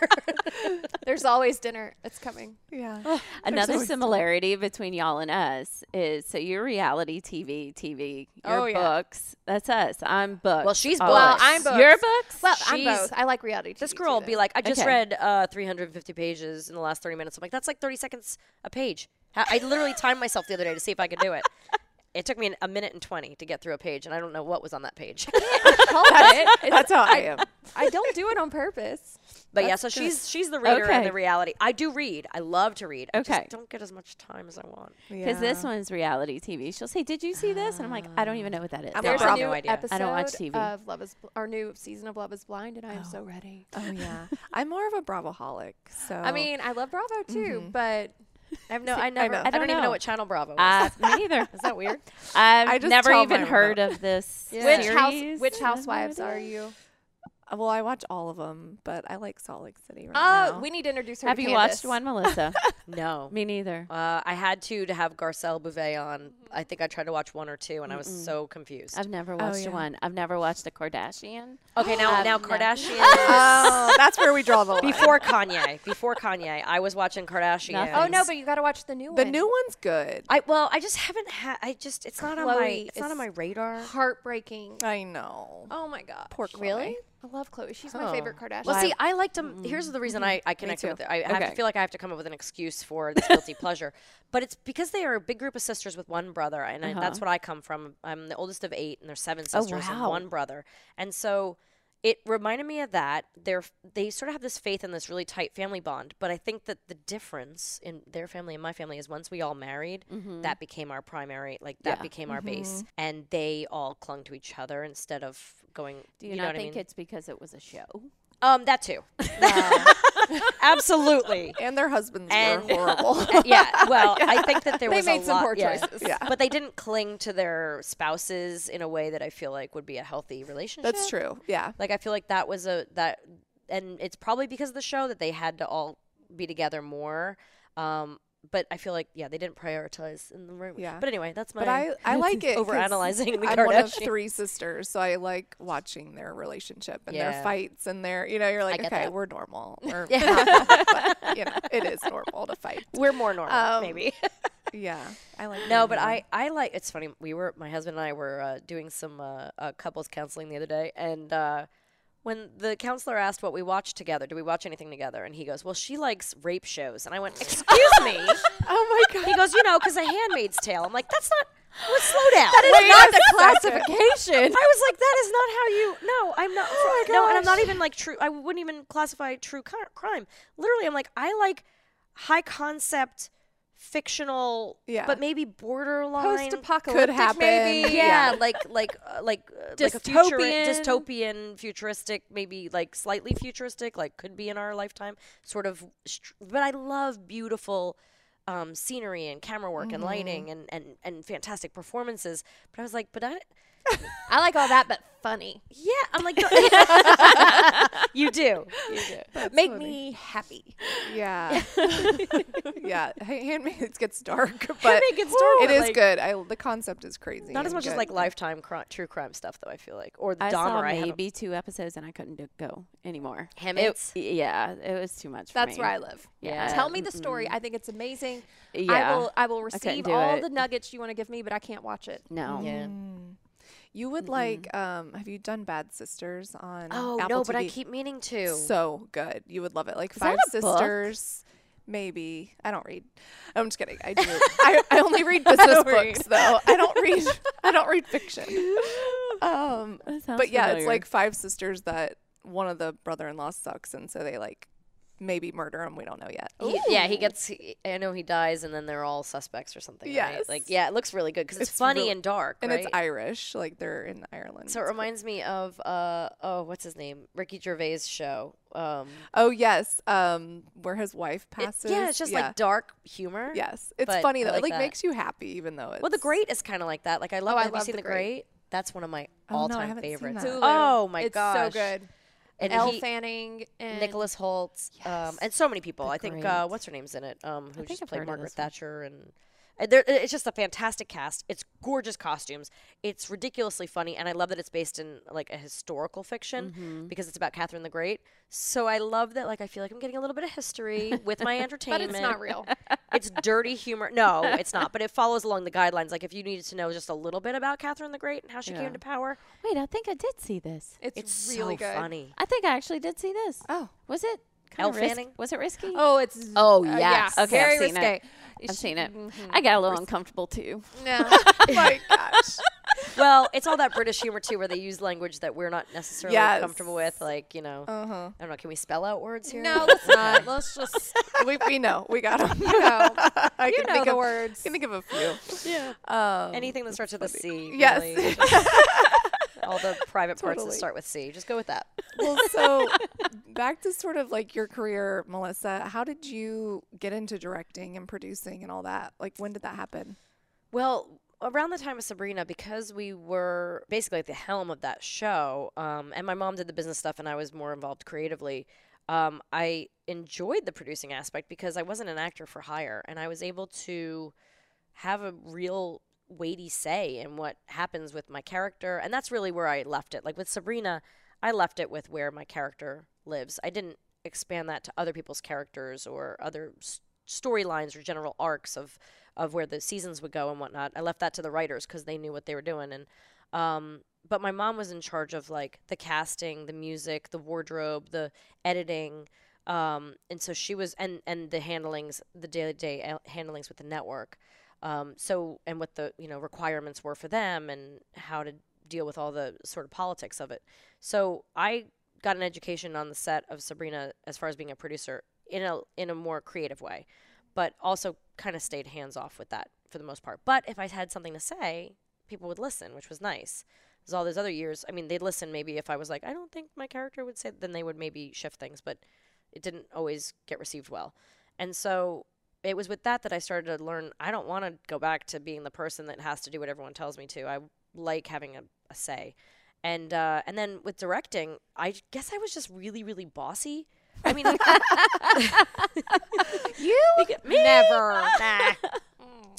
There's always dinner. It's coming. Yeah. Another similarity between y'all and us is, so your reality TV, your books. Yeah. That's us. I'm books. Well, she's books. Well, I'm books. Your books? Well, I'm both. I like reality TV. This girl will be like, I just read 350 pages in the last 30 minutes. I'm like, that's like 30 seconds a page. I literally timed myself the other day to see if I could do it. It took me a minute and 20 to get through a page, and I don't know what was on that page. That's how I am. I don't do it on purpose. But yeah, so she's the reader and the reality. I do read. I love to read. Okay. I just don't get as much time as I want. Because this one's reality TV. She'll say, "Did you see this?" And I'm like, "I don't even know what that is." There's a new episode. I don't watch TV. Of Love is our new season of Love is Blind, and I am so ready. Oh yeah, I'm more of a Bravo-holic. So I love Bravo too, but. I don't even know what Channel Bravo is. Me neither. Is that weird? I've never even heard of this. Yeah. Which Housewives are you? Well, I watch all of them, but I like Salt Lake City right now. We need to introduce her to Candace. Have you watched one, Melissa? No. Me neither. I had to have Garcelle Bouvet on. I think I tried to watch one or two, and I was so confused. I've never watched one. I've never watched The Kardashian. Okay, now Kardashian. Oh, that's where we draw the line. Before Kanye, I was watching Kardashian. Oh, no, but you got to watch the new one. The new one's good. I just haven't had, it's not on my, it's not on my radar. Heartbreaking. I know. Oh, my God. Poor Chloe. Really? I love Chloe. She's my favorite Kardashian. Well, see, I liked them. Here's the reason I connected with it. I feel like I have to come up with an excuse for this guilty pleasure. But it's because they are a big group of sisters with one brother, and that's what I come from. I'm the oldest of 8, and there's 7 sisters and one brother. And so it reminded me of that. They sort of have this faith in this really tight family bond, but I think that the difference in their family and my family is once we all married, that became our primary, that became our base, and they all clung to each other instead of going. Do you not think it's because it was a show? That too. Absolutely. And their husbands were horrible. I think that they made some poor choices. Yeah. But they didn't cling to their spouses in a way that I feel like would be a healthy relationship. That's true. Yeah. I feel like that was and it's probably because of the show that they had to all be together more. But I feel like, they didn't prioritize in the room. Yeah. But anyway, that's my. But I like it. Overanalyzing the Kardashians. I'm one of 3 sisters, so I like watching their relationship and their fights and their, you're like, okay, that. We're normal. We're not, but, it is normal to fight. We're more normal, maybe. Yeah, I like. No, but I like. It's funny. My husband and I were doing some couples counseling the other day, and. When the counselor asked what we watched together, do we watch anything together? And he goes, well, she likes rape shows. And I went, excuse me? Oh, my God. He goes, because of Handmaid's Tale. I'm like, that's not, well, slow down. That is not the classification. I was like, that is not how you, no, I'm not, oh my gosh. And I'm not even true, I wouldn't even classify true crime. Literally, I'm like, I like high concept fictional, but maybe borderline post-apocalyptic, could happen. Maybe, dystopian, futuristic, maybe slightly futuristic, could be in our lifetime, sort of. But I love beautiful scenery and camera work and lighting and fantastic performances. But I was like, but I like all that, but funny. Yeah, I'm like, you do. You do. That's Make funny. Me happy. Yeah. Yeah. Handmaid gets dark, but Handmaid gets dark. It is like, good. The concept is crazy. Not as much as like Lifetime true crime stuff, though. I feel like, or the Dahmer. I saw maybe 2 episodes and I couldn't go anymore. Handmaid's. Yeah, it was too much. That's for me. Where I live. Yeah. Tell me the story. I think it's amazing. Yeah. I will receive all the nuggets you want to give me, but I can't watch it. No. Yeah. You would like, have you done Bad Sisters on Apple TV? Oh, no, but I keep meaning to. So good. You would love it. Like, 5 Sisters. Book? Maybe. I don't read. I'm just kidding. I do. I only read business books, though. I don't read fiction. But, yeah, familiar. It's like 5 sisters that one of the brother-in-law sucks, and so they, like, maybe murder him. We don't know yet. I know he dies, and then they're all suspects or something. Yes. Right? Like, yeah, it looks really good because it's funny and dark, and it's Irish. Like, they're in Ireland. So it reminds me of what's his name? Ricky Gervais' show. Where his wife passes. It's just like dark humor. Yes, it's funny though. Like it makes you happy, even though. The Great is kind of like that. Like I love. Oh, have you seen The Great? That's one of my all-time favorites. Oh my gosh, it's so good. And Elle Fanning and Nicholas Hoult, and so many people. I think what's her name's in it? Who just played Margaret Thatcher, and it's just a fantastic cast. It's gorgeous costumes. It's ridiculously funny, and I love that it's based in like a historical fiction because it's about Catherine the Great. So I love that. Like I feel like I'm getting a little bit of history with my entertainment. But it's not real. It's dirty humor. No, it's not. But it follows along the guidelines. Like if you needed to know just a little bit about Catherine the Great and how she came to power. Wait, I think I did see this. It's really so funny. I think I actually did see this. Oh, was it? Elle Fanning? Was it risky? Oh, it's. Oh yes. Yeah. Okay, I've seen it. I've seen it. I got a little uncomfortable too. No. My gosh. Well, it's all that British humor too, where they use language that we're not necessarily comfortable with, like I don't know. Can we spell out words here? No, let's not. Let's just. We know. We got them. You know. I can think of words. I can think of a few. Yeah. Anything that starts with a C. Yes. Really, all the private parts that start with C. Just go with that. Well, so back to sort of like your career, Melissa. How did you get into directing and producing and all that? Like, when did that happen? Well, around the time of Sabrina, because we were basically at the helm of that show, and my mom did the business stuff and I was more involved creatively, I enjoyed the producing aspect because I wasn't an actor for hire and I was able to have a real weighty say in what happens with my character. And that's really where I left it. Like with Sabrina, I left it with where my character lives. I didn't expand that to other people's characters or other storylines or general arcs of where the seasons would go and whatnot. I left that to the writers because they knew what they were doing. And but my mom was in charge of like the casting, the music, the wardrobe, the editing, and so she was and the handlings, the day-to-day handlings with the network. So and what the requirements were for them and how to deal with all the sort of politics of it. So I got an education on the set of Sabrina as far as being a producer in a more creative way, but also kind of stayed hands off with that for the most part. But if I had something to say, people would listen, which was nice. Because all those other years, I mean, they'd listen maybe if I was like, I don't think my character would say, then they would maybe shift things, but it didn't always get received well. And so it was with that I started to learn, I don't want to go back to being the person that has to do what everyone tells me to. I like having a say. And then with directing, I guess I was just really, really bossy. I mean, like, me? Never. Nah.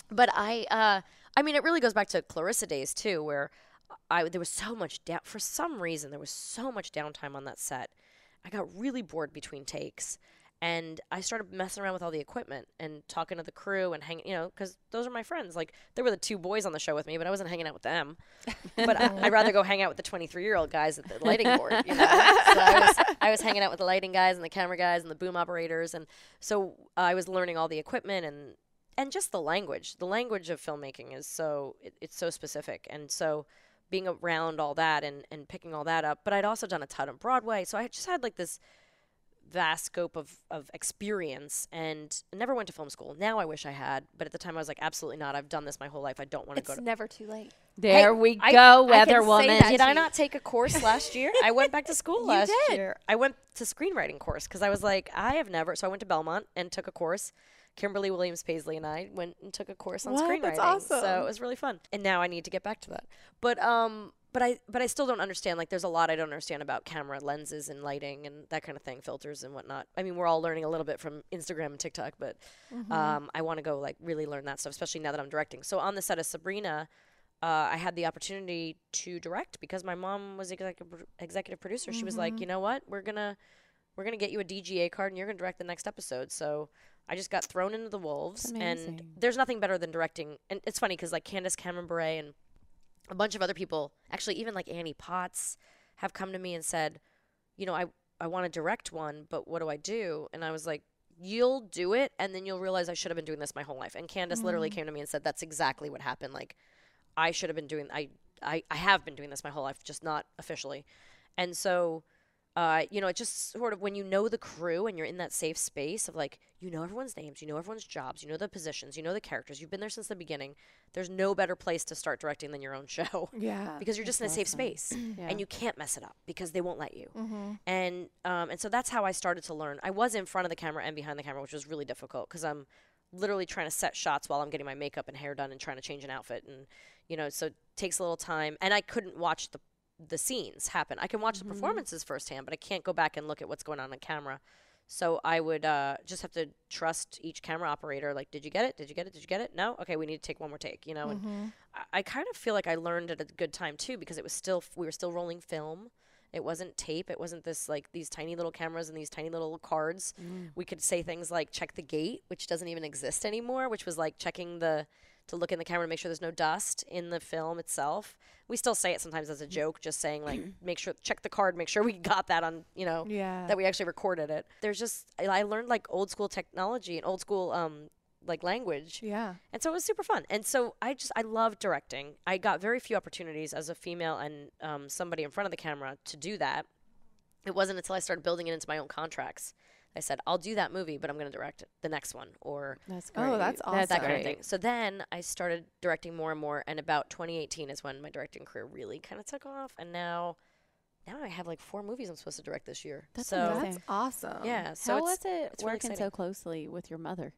But I mean, it really goes back to Clarissa days too, where there was so much for some reason there was so much downtime on that set. I got really bored between takes, and I started messing around with all the equipment and talking to the crew and hanging, because those are my friends. Like there were the 2 boys on the show with me, but I wasn't hanging out with them. But I'd rather go hang out with the 23-year-old guys at the lighting board. So I was hanging out with the lighting guys and the camera guys and the boom operators, and so I was learning all the equipment and just the language. The language of filmmaking is it's so specific, and so being around all that and picking all that up. But I'd also done a ton of Broadway, so I just had like this vast scope of experience, and never went to film school. Now I wish I had, but at the time I was like, absolutely not. I've done this my whole life. I don't want to go to. It's never too late. There we go, Weather Woman. Did I not take a course last year? I went back to school last year. I went to screenwriting course because I was like, I have never. So I went to Belmont and took a course Kimberly Williams Paisley and I went and took a course on screenwriting. That's awesome. So it was really fun. And now I need to get back to that. But I still don't understand. Like, there's a lot I don't understand about camera lenses and lighting and that kind of thing, filters and whatnot. I mean, we're all learning a little bit from Instagram and TikTok, but I want to go, like, really learn that stuff, especially now that I'm directing. So on the set of Sabrina, I had the opportunity to direct because my mom was executive producer. She was like, you know what? We're gonna get you a DGA card, and you're gonna direct the next episode. So I just got thrown into the wolves, and there's nothing better than directing. And it's funny because, like, Candace Cameron Bure and a bunch of other people, actually even like Annie Potts, have come to me and said, you know, I want to direct one, but what do I do? And I was like, you'll do it, and then you'll realize I should have been doing this my whole life. And Candace literally came to me and said, that's exactly what happened. Like, I should have been doing, I have been doing this my whole life, just not officially. And so, you know, it just sort of, when you know the crew and you're in that safe space of, like, you know everyone's names, you know everyone's jobs, you know the positions, you know the characters, you've been there since the beginning, there's no better place to start directing than your own show. Yeah. Because you're just in a safe space and you can't mess it up because they won't let you. And so that's how I started to learn. I was in front of the camera and behind the camera, which was really difficult because I'm literally trying to set shots while I'm getting my makeup and hair done and trying to change an outfit. And, you know, so it takes a little time. And I couldn't watch the scenes happen. I can watch the performances firsthand, but I can't go back and look at what's going on camera. So I would just have to trust each camera operator. Like, did you get it? Did you get it? Did you get it? No? Okay, we need to take one more take, you know. And I kind of feel like I learned at a good time, too, because it was still we were still rolling film. It wasn't tape. It wasn't this, like, these tiny little cameras and these tiny little cards. We could say things like, check the gate, which doesn't even exist anymore, which was like checking to look in the camera to make sure there's no dust in the film itself. We still say it sometimes as a joke, just saying, like, make sure, check the card, make sure we got that on, you know, that we actually recorded it. There's just, I learned, like, old school technology and old school, like, language. Yeah. And so it was super fun. And so I loved directing. I got very few opportunities as a female and somebody in front of the camera to do that. It wasn't until I started building it into my own contracts. I said, I'll do that movie, but I'm going to direct the next one. Or that's great. Oh, that's awesome. That kind of thing. So then I started directing more and more, and about 2018 is when my directing career really kind of took off. And now I have like 4 movies I'm supposed to direct this year. That's awesome. Yeah. So how was it working so closely with your mother?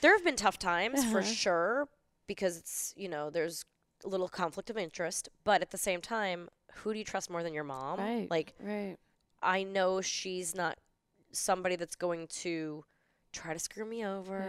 There have been tough times for sure, because it's, you know, there's a little conflict of interest, but at the same time, who do you trust more than your mom? Right. Like, right. I know she's not somebody that's going to try to screw me over.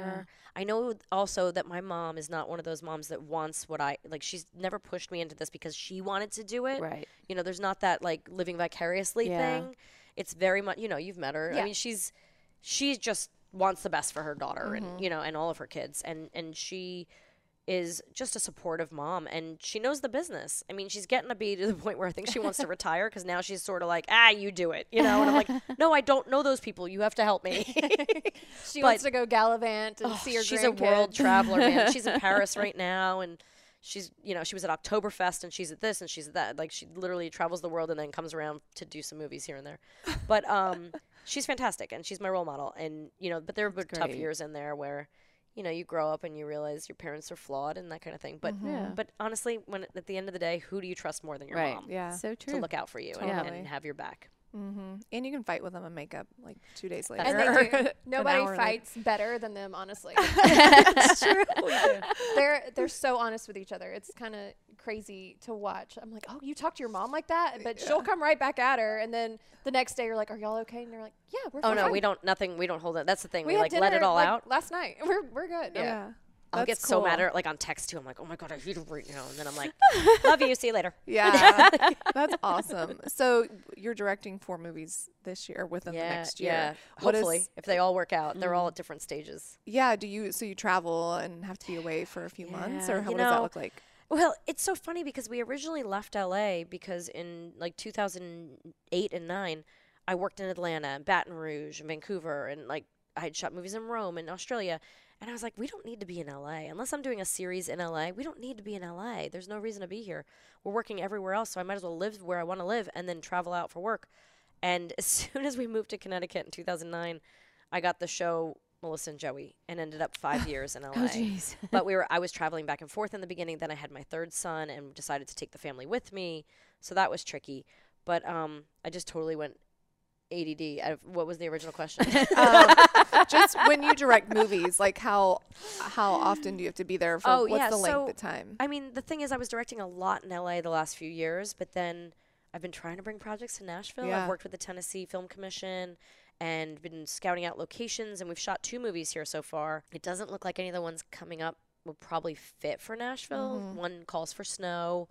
Yeah. I know also that my mom is not one of those moms that wants what I like. She's never pushed me into this because she wanted to do it. Right. You know, there's not that, like, living vicariously thing. It's very much, you know, you've met her. Yeah. I mean, she's just wants the best for her daughter and, you know, and all of her kids. And she is just a supportive mom, and she knows the business. I mean, she's getting to be to the point where I think she wants to retire, because now she's sort of like, you do it, you know? And I'm like, no, I don't know those people. You have to help me. She wants to go gallivant and see her grandkids. She's a world traveler, man. She's in Paris right now, and she's, you know, she was at Oktoberfest, and she's at this, and she's at that. Like, she literally travels the world and then comes around to do some movies here and there. But she's fantastic, and she's my role model. And, you know, but there were tough years in there where, you know, you grow up and you realize your parents are flawed and that kind of thing. But but honestly, at the end of the day, who do you trust more than your mom? Yeah, so true. To look out for you and have your back. And you can fight with them and make up like 2 days later. And they do. Nobody fights better than them, honestly. It's true. They're so honest with each other. It's kind of crazy to watch. I'm like, oh, you talk to your mom like that? But she'll come right back at her. And then the next day you're like, are y'all okay? And they're like, yeah, we're fine. Oh, no, we don't hold it. That's the thing. We like let it all out. Last night. We're good. Yeah. I'll get so mad at, like, on text too. I'm like, oh my God, I hate it right now. And then I'm like, love you. See you later. Yeah. That's awesome. So you're directing 4 movies this year within the next year. Yeah. Hopefully, if they all work out, they're all at different stages. Yeah. So you travel and have to be away for a few months, or what does that look like? Well, it's so funny because we originally left LA because in like 2008 and 9, I worked in Atlanta and Baton Rouge and Vancouver, and like I had shot movies in Rome and Australia. And I was like, we don't need to be in LA. Unless I'm doing a series in LA, we don't need to be in LA. There's no reason to be here. We're working everywhere else, so I might as well live where I want to live and then travel out for work. And as soon as we moved to Connecticut in 2009, I got the show Melissa and Joey and ended up 5 years in LA. Oh, jeez. But I was traveling back and forth in the beginning. Then I had my 3rd son and decided to take the family with me. So that was tricky. But I just totally went ADD. What was the original question? Just when you direct movies, like how often do you have to be there for what's the length of time? I mean, the thing is I was directing a lot in LA the last few years, but then I've been trying to bring projects to Nashville. Yeah. I've worked with the Tennessee Film Commission and been scouting out locations, and we've shot 2 movies here so far. It doesn't look like any of the ones coming up would probably fit for Nashville. Mm-hmm. One calls for snow.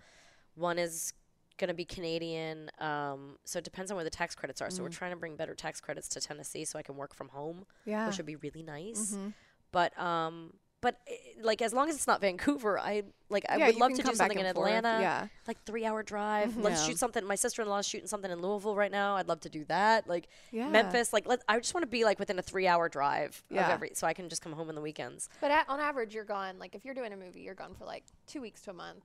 One is going to be Canadian. So it depends on where the tax credits are. Mm-hmm. So we're trying to bring better tax credits to Tennessee so I can work from home, which would be really nice. Mm-hmm. But like, as long as it's not Vancouver, I would love to do something in Atlanta. Yeah. Like 3-hour drive. Mm-hmm. Let's shoot something. My sister-in-law is shooting something in Louisville right now. I'd love to do that. Like Memphis. Like I just want to be like within a 3-hour drive of so I can just come home on the weekends. But on average, you're gone. Like if you're doing a movie, you're gone for like 2 weeks to a month.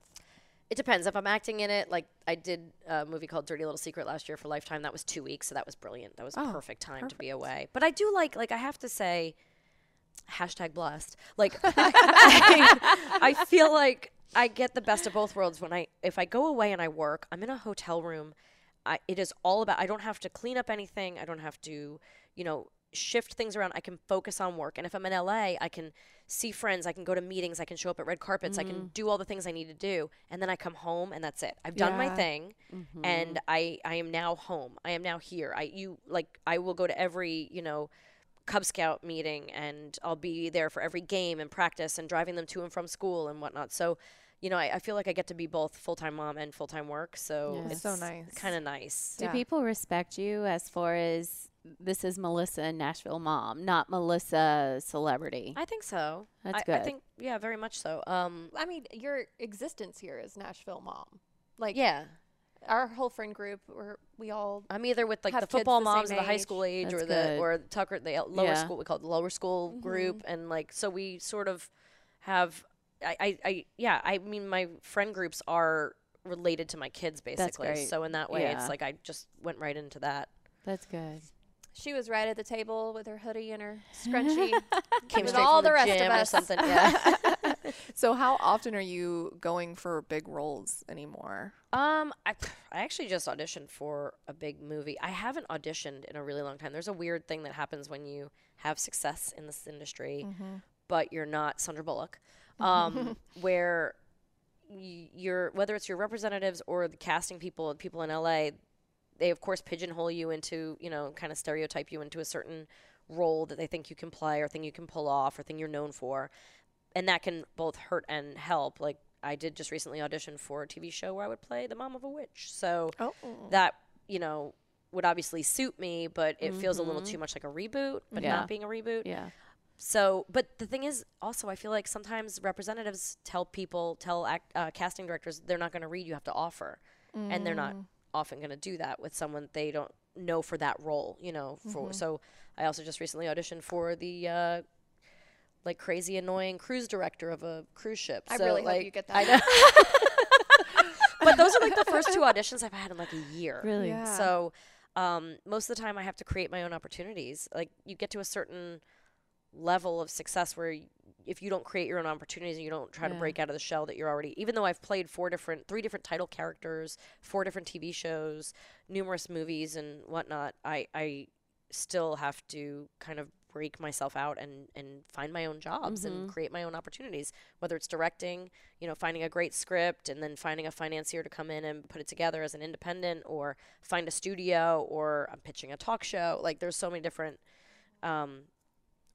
It depends. If I'm acting in it, like I did a movie called Dirty Little Secret last year for Lifetime. That was 2 weeks, so that was brilliant. That was a perfect time to be away. But I do like I have to say, #blessed. Like I feel like I get the best of both worlds when if I go away and I work. I'm in a hotel room. It is all about. I don't have to clean up anything. I don't have to, shift things around. I can focus on work. And if I'm in LA, I can see friends, I can go to meetings, I can show up at red carpets, I can do all the things I need to do, and then I come home and that's it. I've done my thing, and I am now home. I am now here. I will go to every, Cub Scout meeting, and I'll be there for every game and practice and driving them to and from school and whatnot. So, I feel like I get to be both full-time mom and full-time work. So it's so nice. Kind of nice. Do people respect you as far as this is Melissa Nashville mom, not Melissa celebrity? I think so. That's good. I think, very much so. I mean, your existence here is Nashville mom. Like, our whole friend group, we all. I'm either with like the football moms of the high school age, that's or Tucker, the lower school. We call it the lower school group, and like so we sort of have. I mean, my friend groups are related to my kids basically. That's great. So in that way, it's like I just went right into that. That's good. She was right at the table with her hoodie and her scrunchie. Came with all the rest of us. Or something. Yeah. So how often are you going for big roles anymore? I actually just auditioned for a big movie. I haven't auditioned in a really long time. There's a weird thing that happens when you have success in this industry, but you're not Sandra Bullock, where whether it's your representatives or the casting people, people in LA, they of course pigeonhole you into, kind of stereotype you into a certain role that they think you can play or think you can pull off or thing you're known for. And that can both hurt and help. Like I did just recently audition for a TV show where I would play the mom of a witch. So that, would obviously suit me, but it feels a little too much like a reboot, but not being a reboot. Yeah. So, but the thing is also, I feel like sometimes representatives tell casting directors, they're not going to read, you have to offer. And they're not often going to do that with someone they don't know for that role, So I also just recently auditioned for the, like crazy annoying cruise director of a cruise ship. I really hope you get that. I know. But those are like the first 2 auditions I've had in like a year. Really? Yeah. So most of the time I have to create my own opportunities. Like you get to a certain level of success where if you don't create your own opportunities and you don't try to break out of the shell that you're already, even though I've played 3 different title characters, 4 different TV shows, numerous movies and whatnot, I still have to kind of break myself out and find my own jobs and create my own opportunities, whether it's directing, finding a great script and then finding a financier to come in and put it together as an independent, or find a studio, or I'm pitching a talk show. Like there's so many different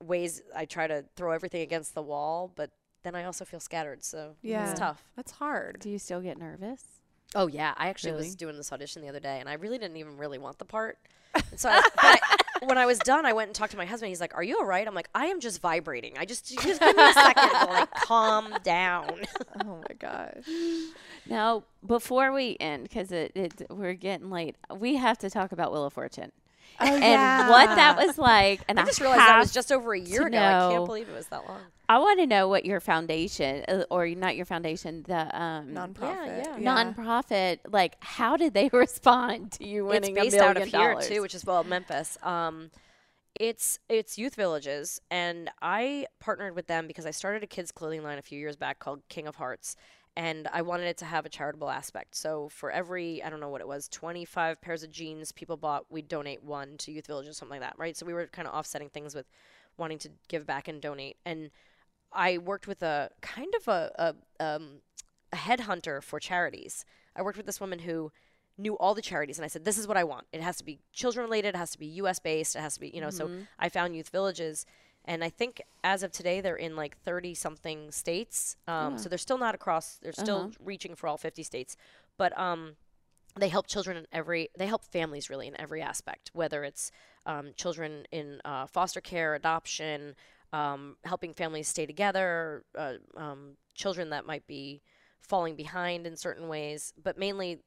ways I try to throw everything against the wall, but then I also feel scattered. So it's tough. That's hard. Do you still get nervous? Oh yeah. I actually was doing this audition the other day and I really didn't even really want the part. And so when I was done, I went and talked to my husband. He's like, "Are you all right?" I'm like, "I am just vibrating. Just give me a second to like calm down." Oh my gosh. Now, before we end, because we're getting late, we have to talk about Wheel of Fortune. Oh, and what that was like. And I just realized that was just over a year ago. I can't believe it was that long. I want to know what your foundation, or not your foundation, the nonprofit. Nonprofit. Like, how did they respond to you winning $1 million? It's based out of here too, which is Memphis. It's youth villages, and I partnered with them because I started a kids' clothing line a few years back called King of Hearts. And I wanted it to have a charitable aspect. So for every, I don't know what it was, 25 pairs of jeans people bought, we'd donate one to Youth Village or something like that, right? So we were kind of offsetting things with wanting to give back and donate. And I worked with a kind of a headhunter for charities. I worked with this woman who knew all the charities. And I said, this is what I want. It has to be children related. It has to be U.S. based. It has to be, you know, so I found Youth Villages. And I think as of today, they're in like 30-something states. So they're still not across. They're still reaching for all 50 states. But they help children in every – they help families really in every aspect, whether it's children in foster care, adoption, helping families stay together, children that might be falling behind in certain ways. But mainly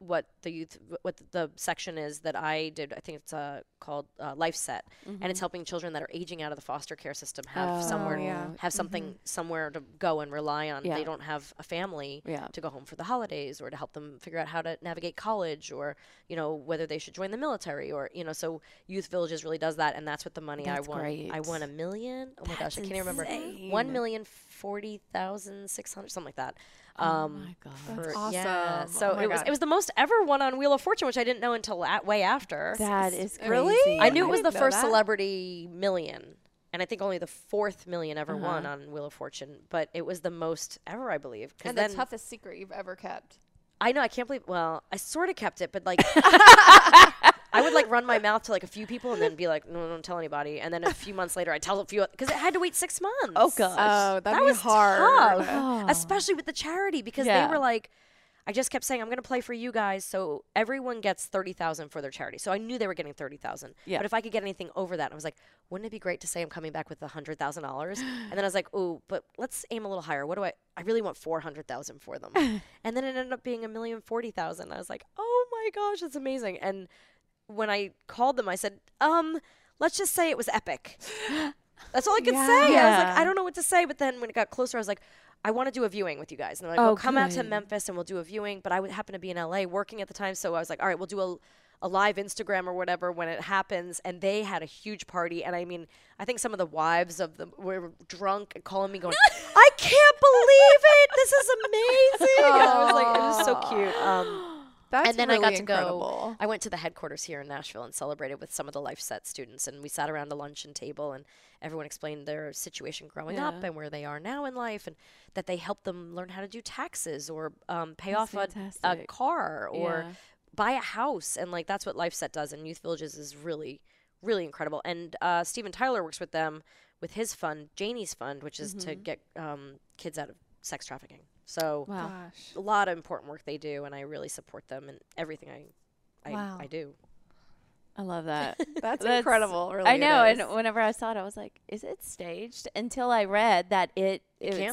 what the youth – what the section is that I did, I think it's called Life Set, and it's helping children that are aging out of the foster care system have somewhere, have something somewhere to go and rely on. They don't have a family to go home for the holidays, or to help them figure out how to navigate college, or, you know, whether they should join the military, or, you know, so Youth Villages really does that. And that's what the money that's I won. Great. I won $1 million. Oh my gosh, I can't remember. $1,040,600, something like that. Oh my God. That's awesome. Yeah. So oh it was the most ever won on Wheel of Fortune, which I didn't know until way after. That is crazy. Really? I knew it was the first celebrity million, and I think only the fourth million ever won on Wheel of Fortune, but it was the most ever, I believe. And the toughest secret you've ever kept. I know. I can't believe. Well, I sort of kept it, but like I would like run my mouth to like a few people and then be like, no, don't tell anybody. And then a few months later, I tell a few, because it had to wait 6 months. Oh gosh. Oh, that was hard. Tough, especially with the charity, because they were like, I just kept saying, I'm going to play for you guys, so everyone gets $30,000 for their charity. So I knew they were getting $30,000. Yeah. But if I could get anything over that, I was like, wouldn't it be great to say I'm coming back with $100,000? And then I was like, ooh, but let's aim a little higher. What do I really want $400,000 for them. And then it ended up being $1,040,000. I was like, oh my gosh, that's amazing. And when I called them, I said, let's just say it was epic. That's all I could say. Yeah. I was like, I don't know what to say. But then when it got closer, I was like, I want to do a viewing with you guys. And they're like, well, come out to Memphis and we'll do a viewing. But I would happen to be in LA working at the time. So I was like, all right, we'll do a live Instagram or whatever when it happens. And they had a huge party. And I mean, I think some of the wives of them were drunk and calling me going, I can't believe it. This is amazing. And I was like, it was so cute. That's and then really I got to go. I went to the headquarters here in Nashville and celebrated with some of the Life Set students, and we sat around a luncheon table, and everyone explained their situation growing up and where they are now in life, and that they helped them learn how to do taxes, or pay off a car, or buy a house, and like that's what Life Set does, and Youth Villages is really, really incredible. And Steven Tyler works with them with his fund, Janie's Fund, which is to get kids out of sex trafficking. So a lot of important work they do, and I really support them in everything I do. I love that. That's incredible. Really, I know. And whenever I saw it, I was like, is it staged? Until I read that it's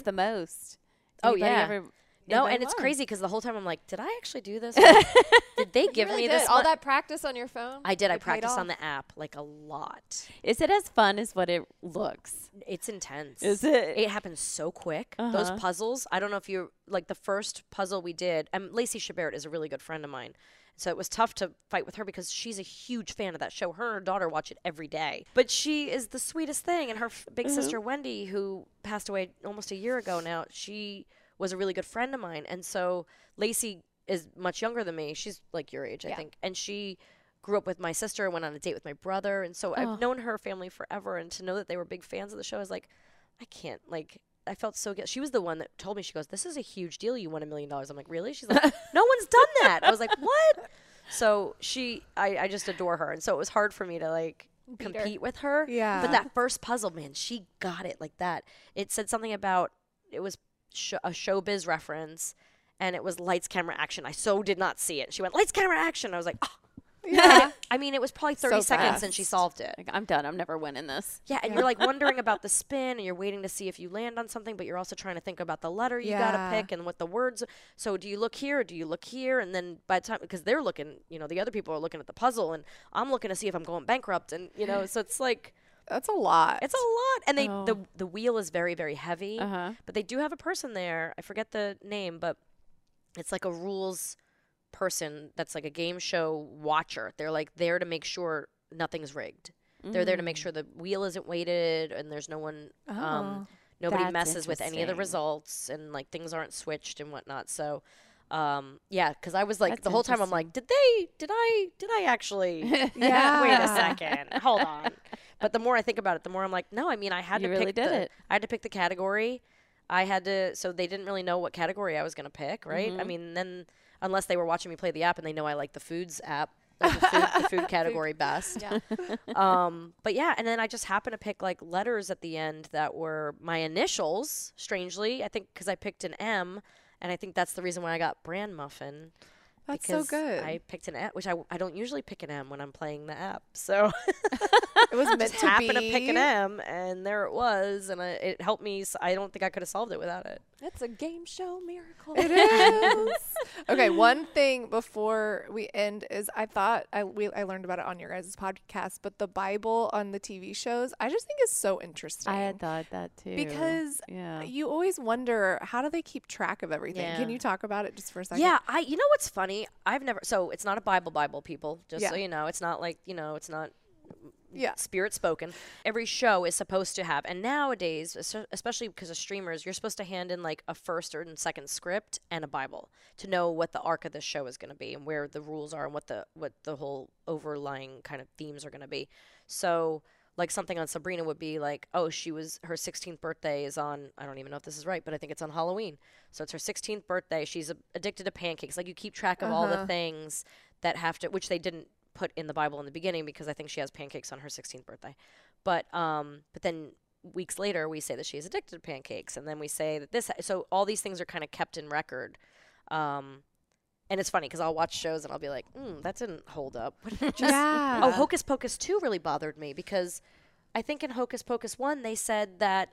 the most. Oh, yeah. And it's crazy because the whole time I'm like, did I actually do this? Did they give me this? All that practice on your phone? I did. I practiced on the app like a lot. Is it as fun as what it looks? It's intense. Is it? It happens so quick. Those puzzles. I don't know if you like the first puzzle we did. Lacey Chabert is a really good friend of mine. So it was tough to fight with her because she's a huge fan of that show. Her and her daughter watch it every day. But she is the sweetest thing. And her big sister, Wendy, who passed away almost a year ago now, she was a really good friend of mine. And so Lacey is much younger than me. She's like your age, I think. And she grew up with my sister and went on a date with my brother. And so I've known her family forever. And to know that they were big fans of the show, I was like, I can't. Like, I felt so good. She was the one that told me, she goes, this is a huge deal. You won $1 million. I'm like, really? She's like, no one's done that. I was like, what? So I just adore her. And so it was hard for me to like compete with her. Yeah. But that first puzzle, man, she got it like that. It said something about, it was a showbiz reference, and it was lights, camera, action. I so did not see it. She went, lights, camera, action. I was like, oh. Yeah. I mean, it was probably 30 seconds and she solved it. Like, I'm done. I'm never winning this. Yeah. And you're like wondering about the spin, and you're waiting to see if you land on something, but you're also trying to think about the letter you got to pick and what the words. So do you look here? Or do you look here? And then by the time, because they're looking, you know, the other people are looking at the puzzle, and I'm looking to see if I'm going bankrupt. And, you know, so it's like, that's a lot. It's a lot. And they the wheel is very, very heavy. But they do have a person there. I forget the name, but it's like a rules person that's like a game show watcher. They're like there to make sure nothing's rigged. They're there to make sure the wheel isn't weighted and there's no one Nobody messes with any of the results, and like things aren't switched and whatnot. So, yeah, because I was like the whole time I'm like, did I actually? Yeah. Wait a second. Hold on. But the more I think about it, the more I'm like, no. I mean, I had I had to pick the category. I had to. So they didn't really know what category I was going to pick, right? Mm-hmm. I mean, then unless they were watching me play the app and they know I like the foods app. Like the food category best. Yeah. But yeah, and then I just happened to pick like letters at the end that were my initials, strangely. I think because I picked an M, and I think that's the reason why I got Bran Muffin. That's so good. I picked an M, which I don't usually pick an M when I'm playing the app. So it was meant to happen to pick an M, and there it was, and it helped me. So I don't think I could have solved it without it. It's a game show miracle. It is. Okay, one thing before we end is I learned about it on your guys' podcast, but the Bible on the TV shows, I just think is so interesting. I had thought that too. Because you always wonder, how do they keep track of everything? Yeah. Can you talk about it just for a second? Yeah, you know what's funny? I've never, so it's not a Bible, people, just so you know. It's not like, it's not... Yeah. Spirit spoken. Every show is supposed to have, and nowadays, especially because of streamers, you're supposed to hand in like a first or second script and a Bible to know what the arc of the show is going to be and where the rules are and what the whole overlying kind of themes are going to be. So like something on Sabrina would be like, oh, her 16th birthday is on, I don't even know if this is right, but I think it's on Halloween. So it's her 16th birthday. She's addicted to pancakes. Like you keep track of all the things that have to, which they didn't put in the Bible in the beginning because I think she has pancakes on her 16th birthday. But then weeks later we say that she is addicted to pancakes, and then we say that so all these things are kind of kept in record. And it's funny because I'll watch shows and I'll be like, that didn't hold up. Oh, Hocus Pocus 2 really bothered me because I think in Hocus Pocus 1 they said that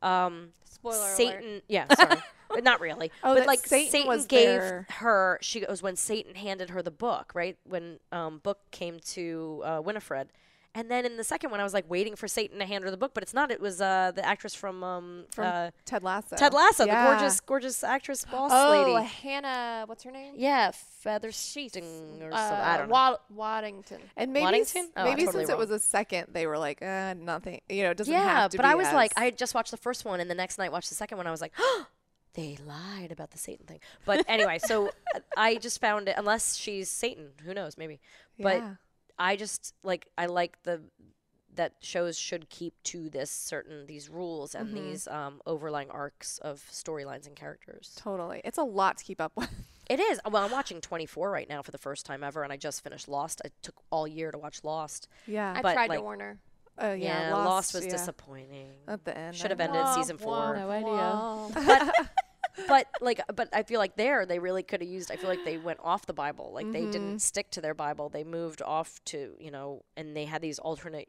spoiler Satan alert. Yeah, sorry. Not really. Oh, but like Satan gave her, she goes, when Satan handed her the book, right? When book came to Winifred. And then in the second one, I was like waiting for Satan to hand her the book, but it's not. It was the actress from Ted Lasso. Ted Lasso, the gorgeous actress boss lady. Oh, Hannah, what's her name? Yeah, Featherstone or something. I don't know. Waddington. And maybe Waddington? Oh, maybe totally since wrong. It was a second, they were like, nothing. It doesn't have to be. Yeah, but I was like, I had just watched the first one, and the next night watched the second one. I was like, they lied about the Satan thing. But anyway, so I just found it, unless she's Satan, who knows, maybe. But I just like that shows should keep to these rules and these overlying arcs of storylines and characters. Totally. It's a lot to keep up with. It is. Well, I'm watching 24 right now for the first time ever, and I just finished Lost. I took all year to watch Lost. Yeah. I tried to warn her. Oh, yeah, Lost was disappointing. At the end, should have ended season 4. No idea. But I feel like they really could have used. I feel like they went off the Bible. Like they didn't stick to their Bible. They moved off to and they had these alternate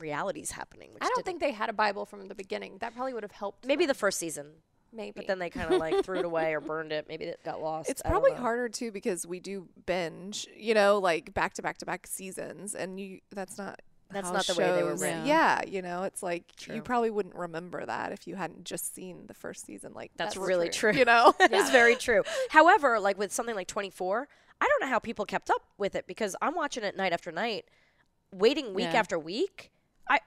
realities happening. Which I don't think they had a Bible from the beginning. That probably would have helped. Maybe the first season. Maybe. But then they kind of threw it away or burned it. Maybe it got lost. It's probably harder too because we do binge. Back to back to back seasons, and that's not. That's not the way they were written. Yeah, it's like true. You probably wouldn't remember that if you hadn't just seen the first season. Like that's really true. It's very true. However, like with something like 24, I don't know how people kept up with it because I'm watching it night after night, waiting week after week. I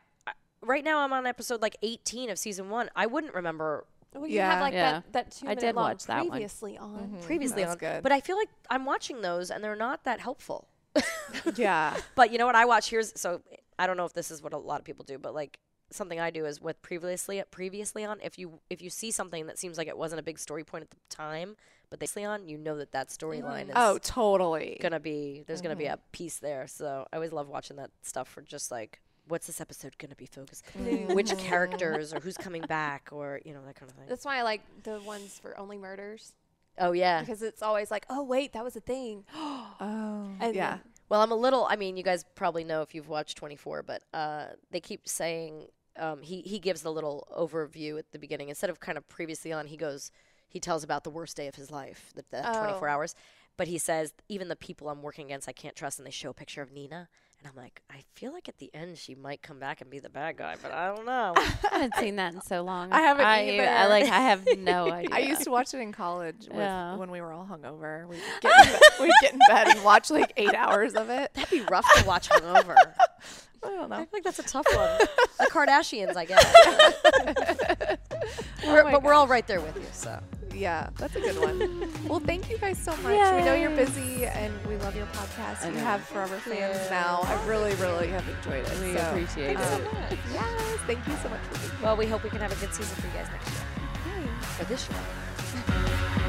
right now I'm on episode 18 of season 1. I wouldn't remember. Well, you have that 2-minute I did watch that one previously on. Good. But I feel like I'm watching those and they're not that helpful. Yeah. But you know what I watch so. I don't know if this is what a lot of people do, but like something I do is with previously on. If you see something that seems like it wasn't a big story point at the time, but they on, that storyline is totally gonna be gonna be a piece there. So I always love watching that stuff for just like what's this episode gonna be focused, which characters or who's coming back or that kind of thing. That's why I like the ones for Only Murders. Oh yeah, because it's always like oh wait that was a thing. Then, well, I'm a little, you guys probably know if you've watched 24, but they keep saying he gives the little overview at the beginning. Instead of kind of previously on, he tells about the worst day of his life, that 24 hours. But he says, even the people I'm working against, I can't trust. And they show a picture of Nina. And I'm like, I feel like at the end she might come back and be the bad guy, but I don't know. I haven't seen that in so long. I haven't either. I have no idea. I used to watch it in college when we were all hungover. We'd get in bed and watch 8 hours of it. That'd be rough to watch hungover. I don't know. I feel like that's a tough one. The Kardashians, I guess. We're all right there with you, so. Yeah, that's a good one. Well, thank you guys so much. Yes. We know you're busy, and we love your podcast. You have forever fans now. I really, really have enjoyed it. We appreciate it. Thanks so much. Yes, thank you so much for being here. Well, we hope we can have a good season for you guys next year. Okay. For this show.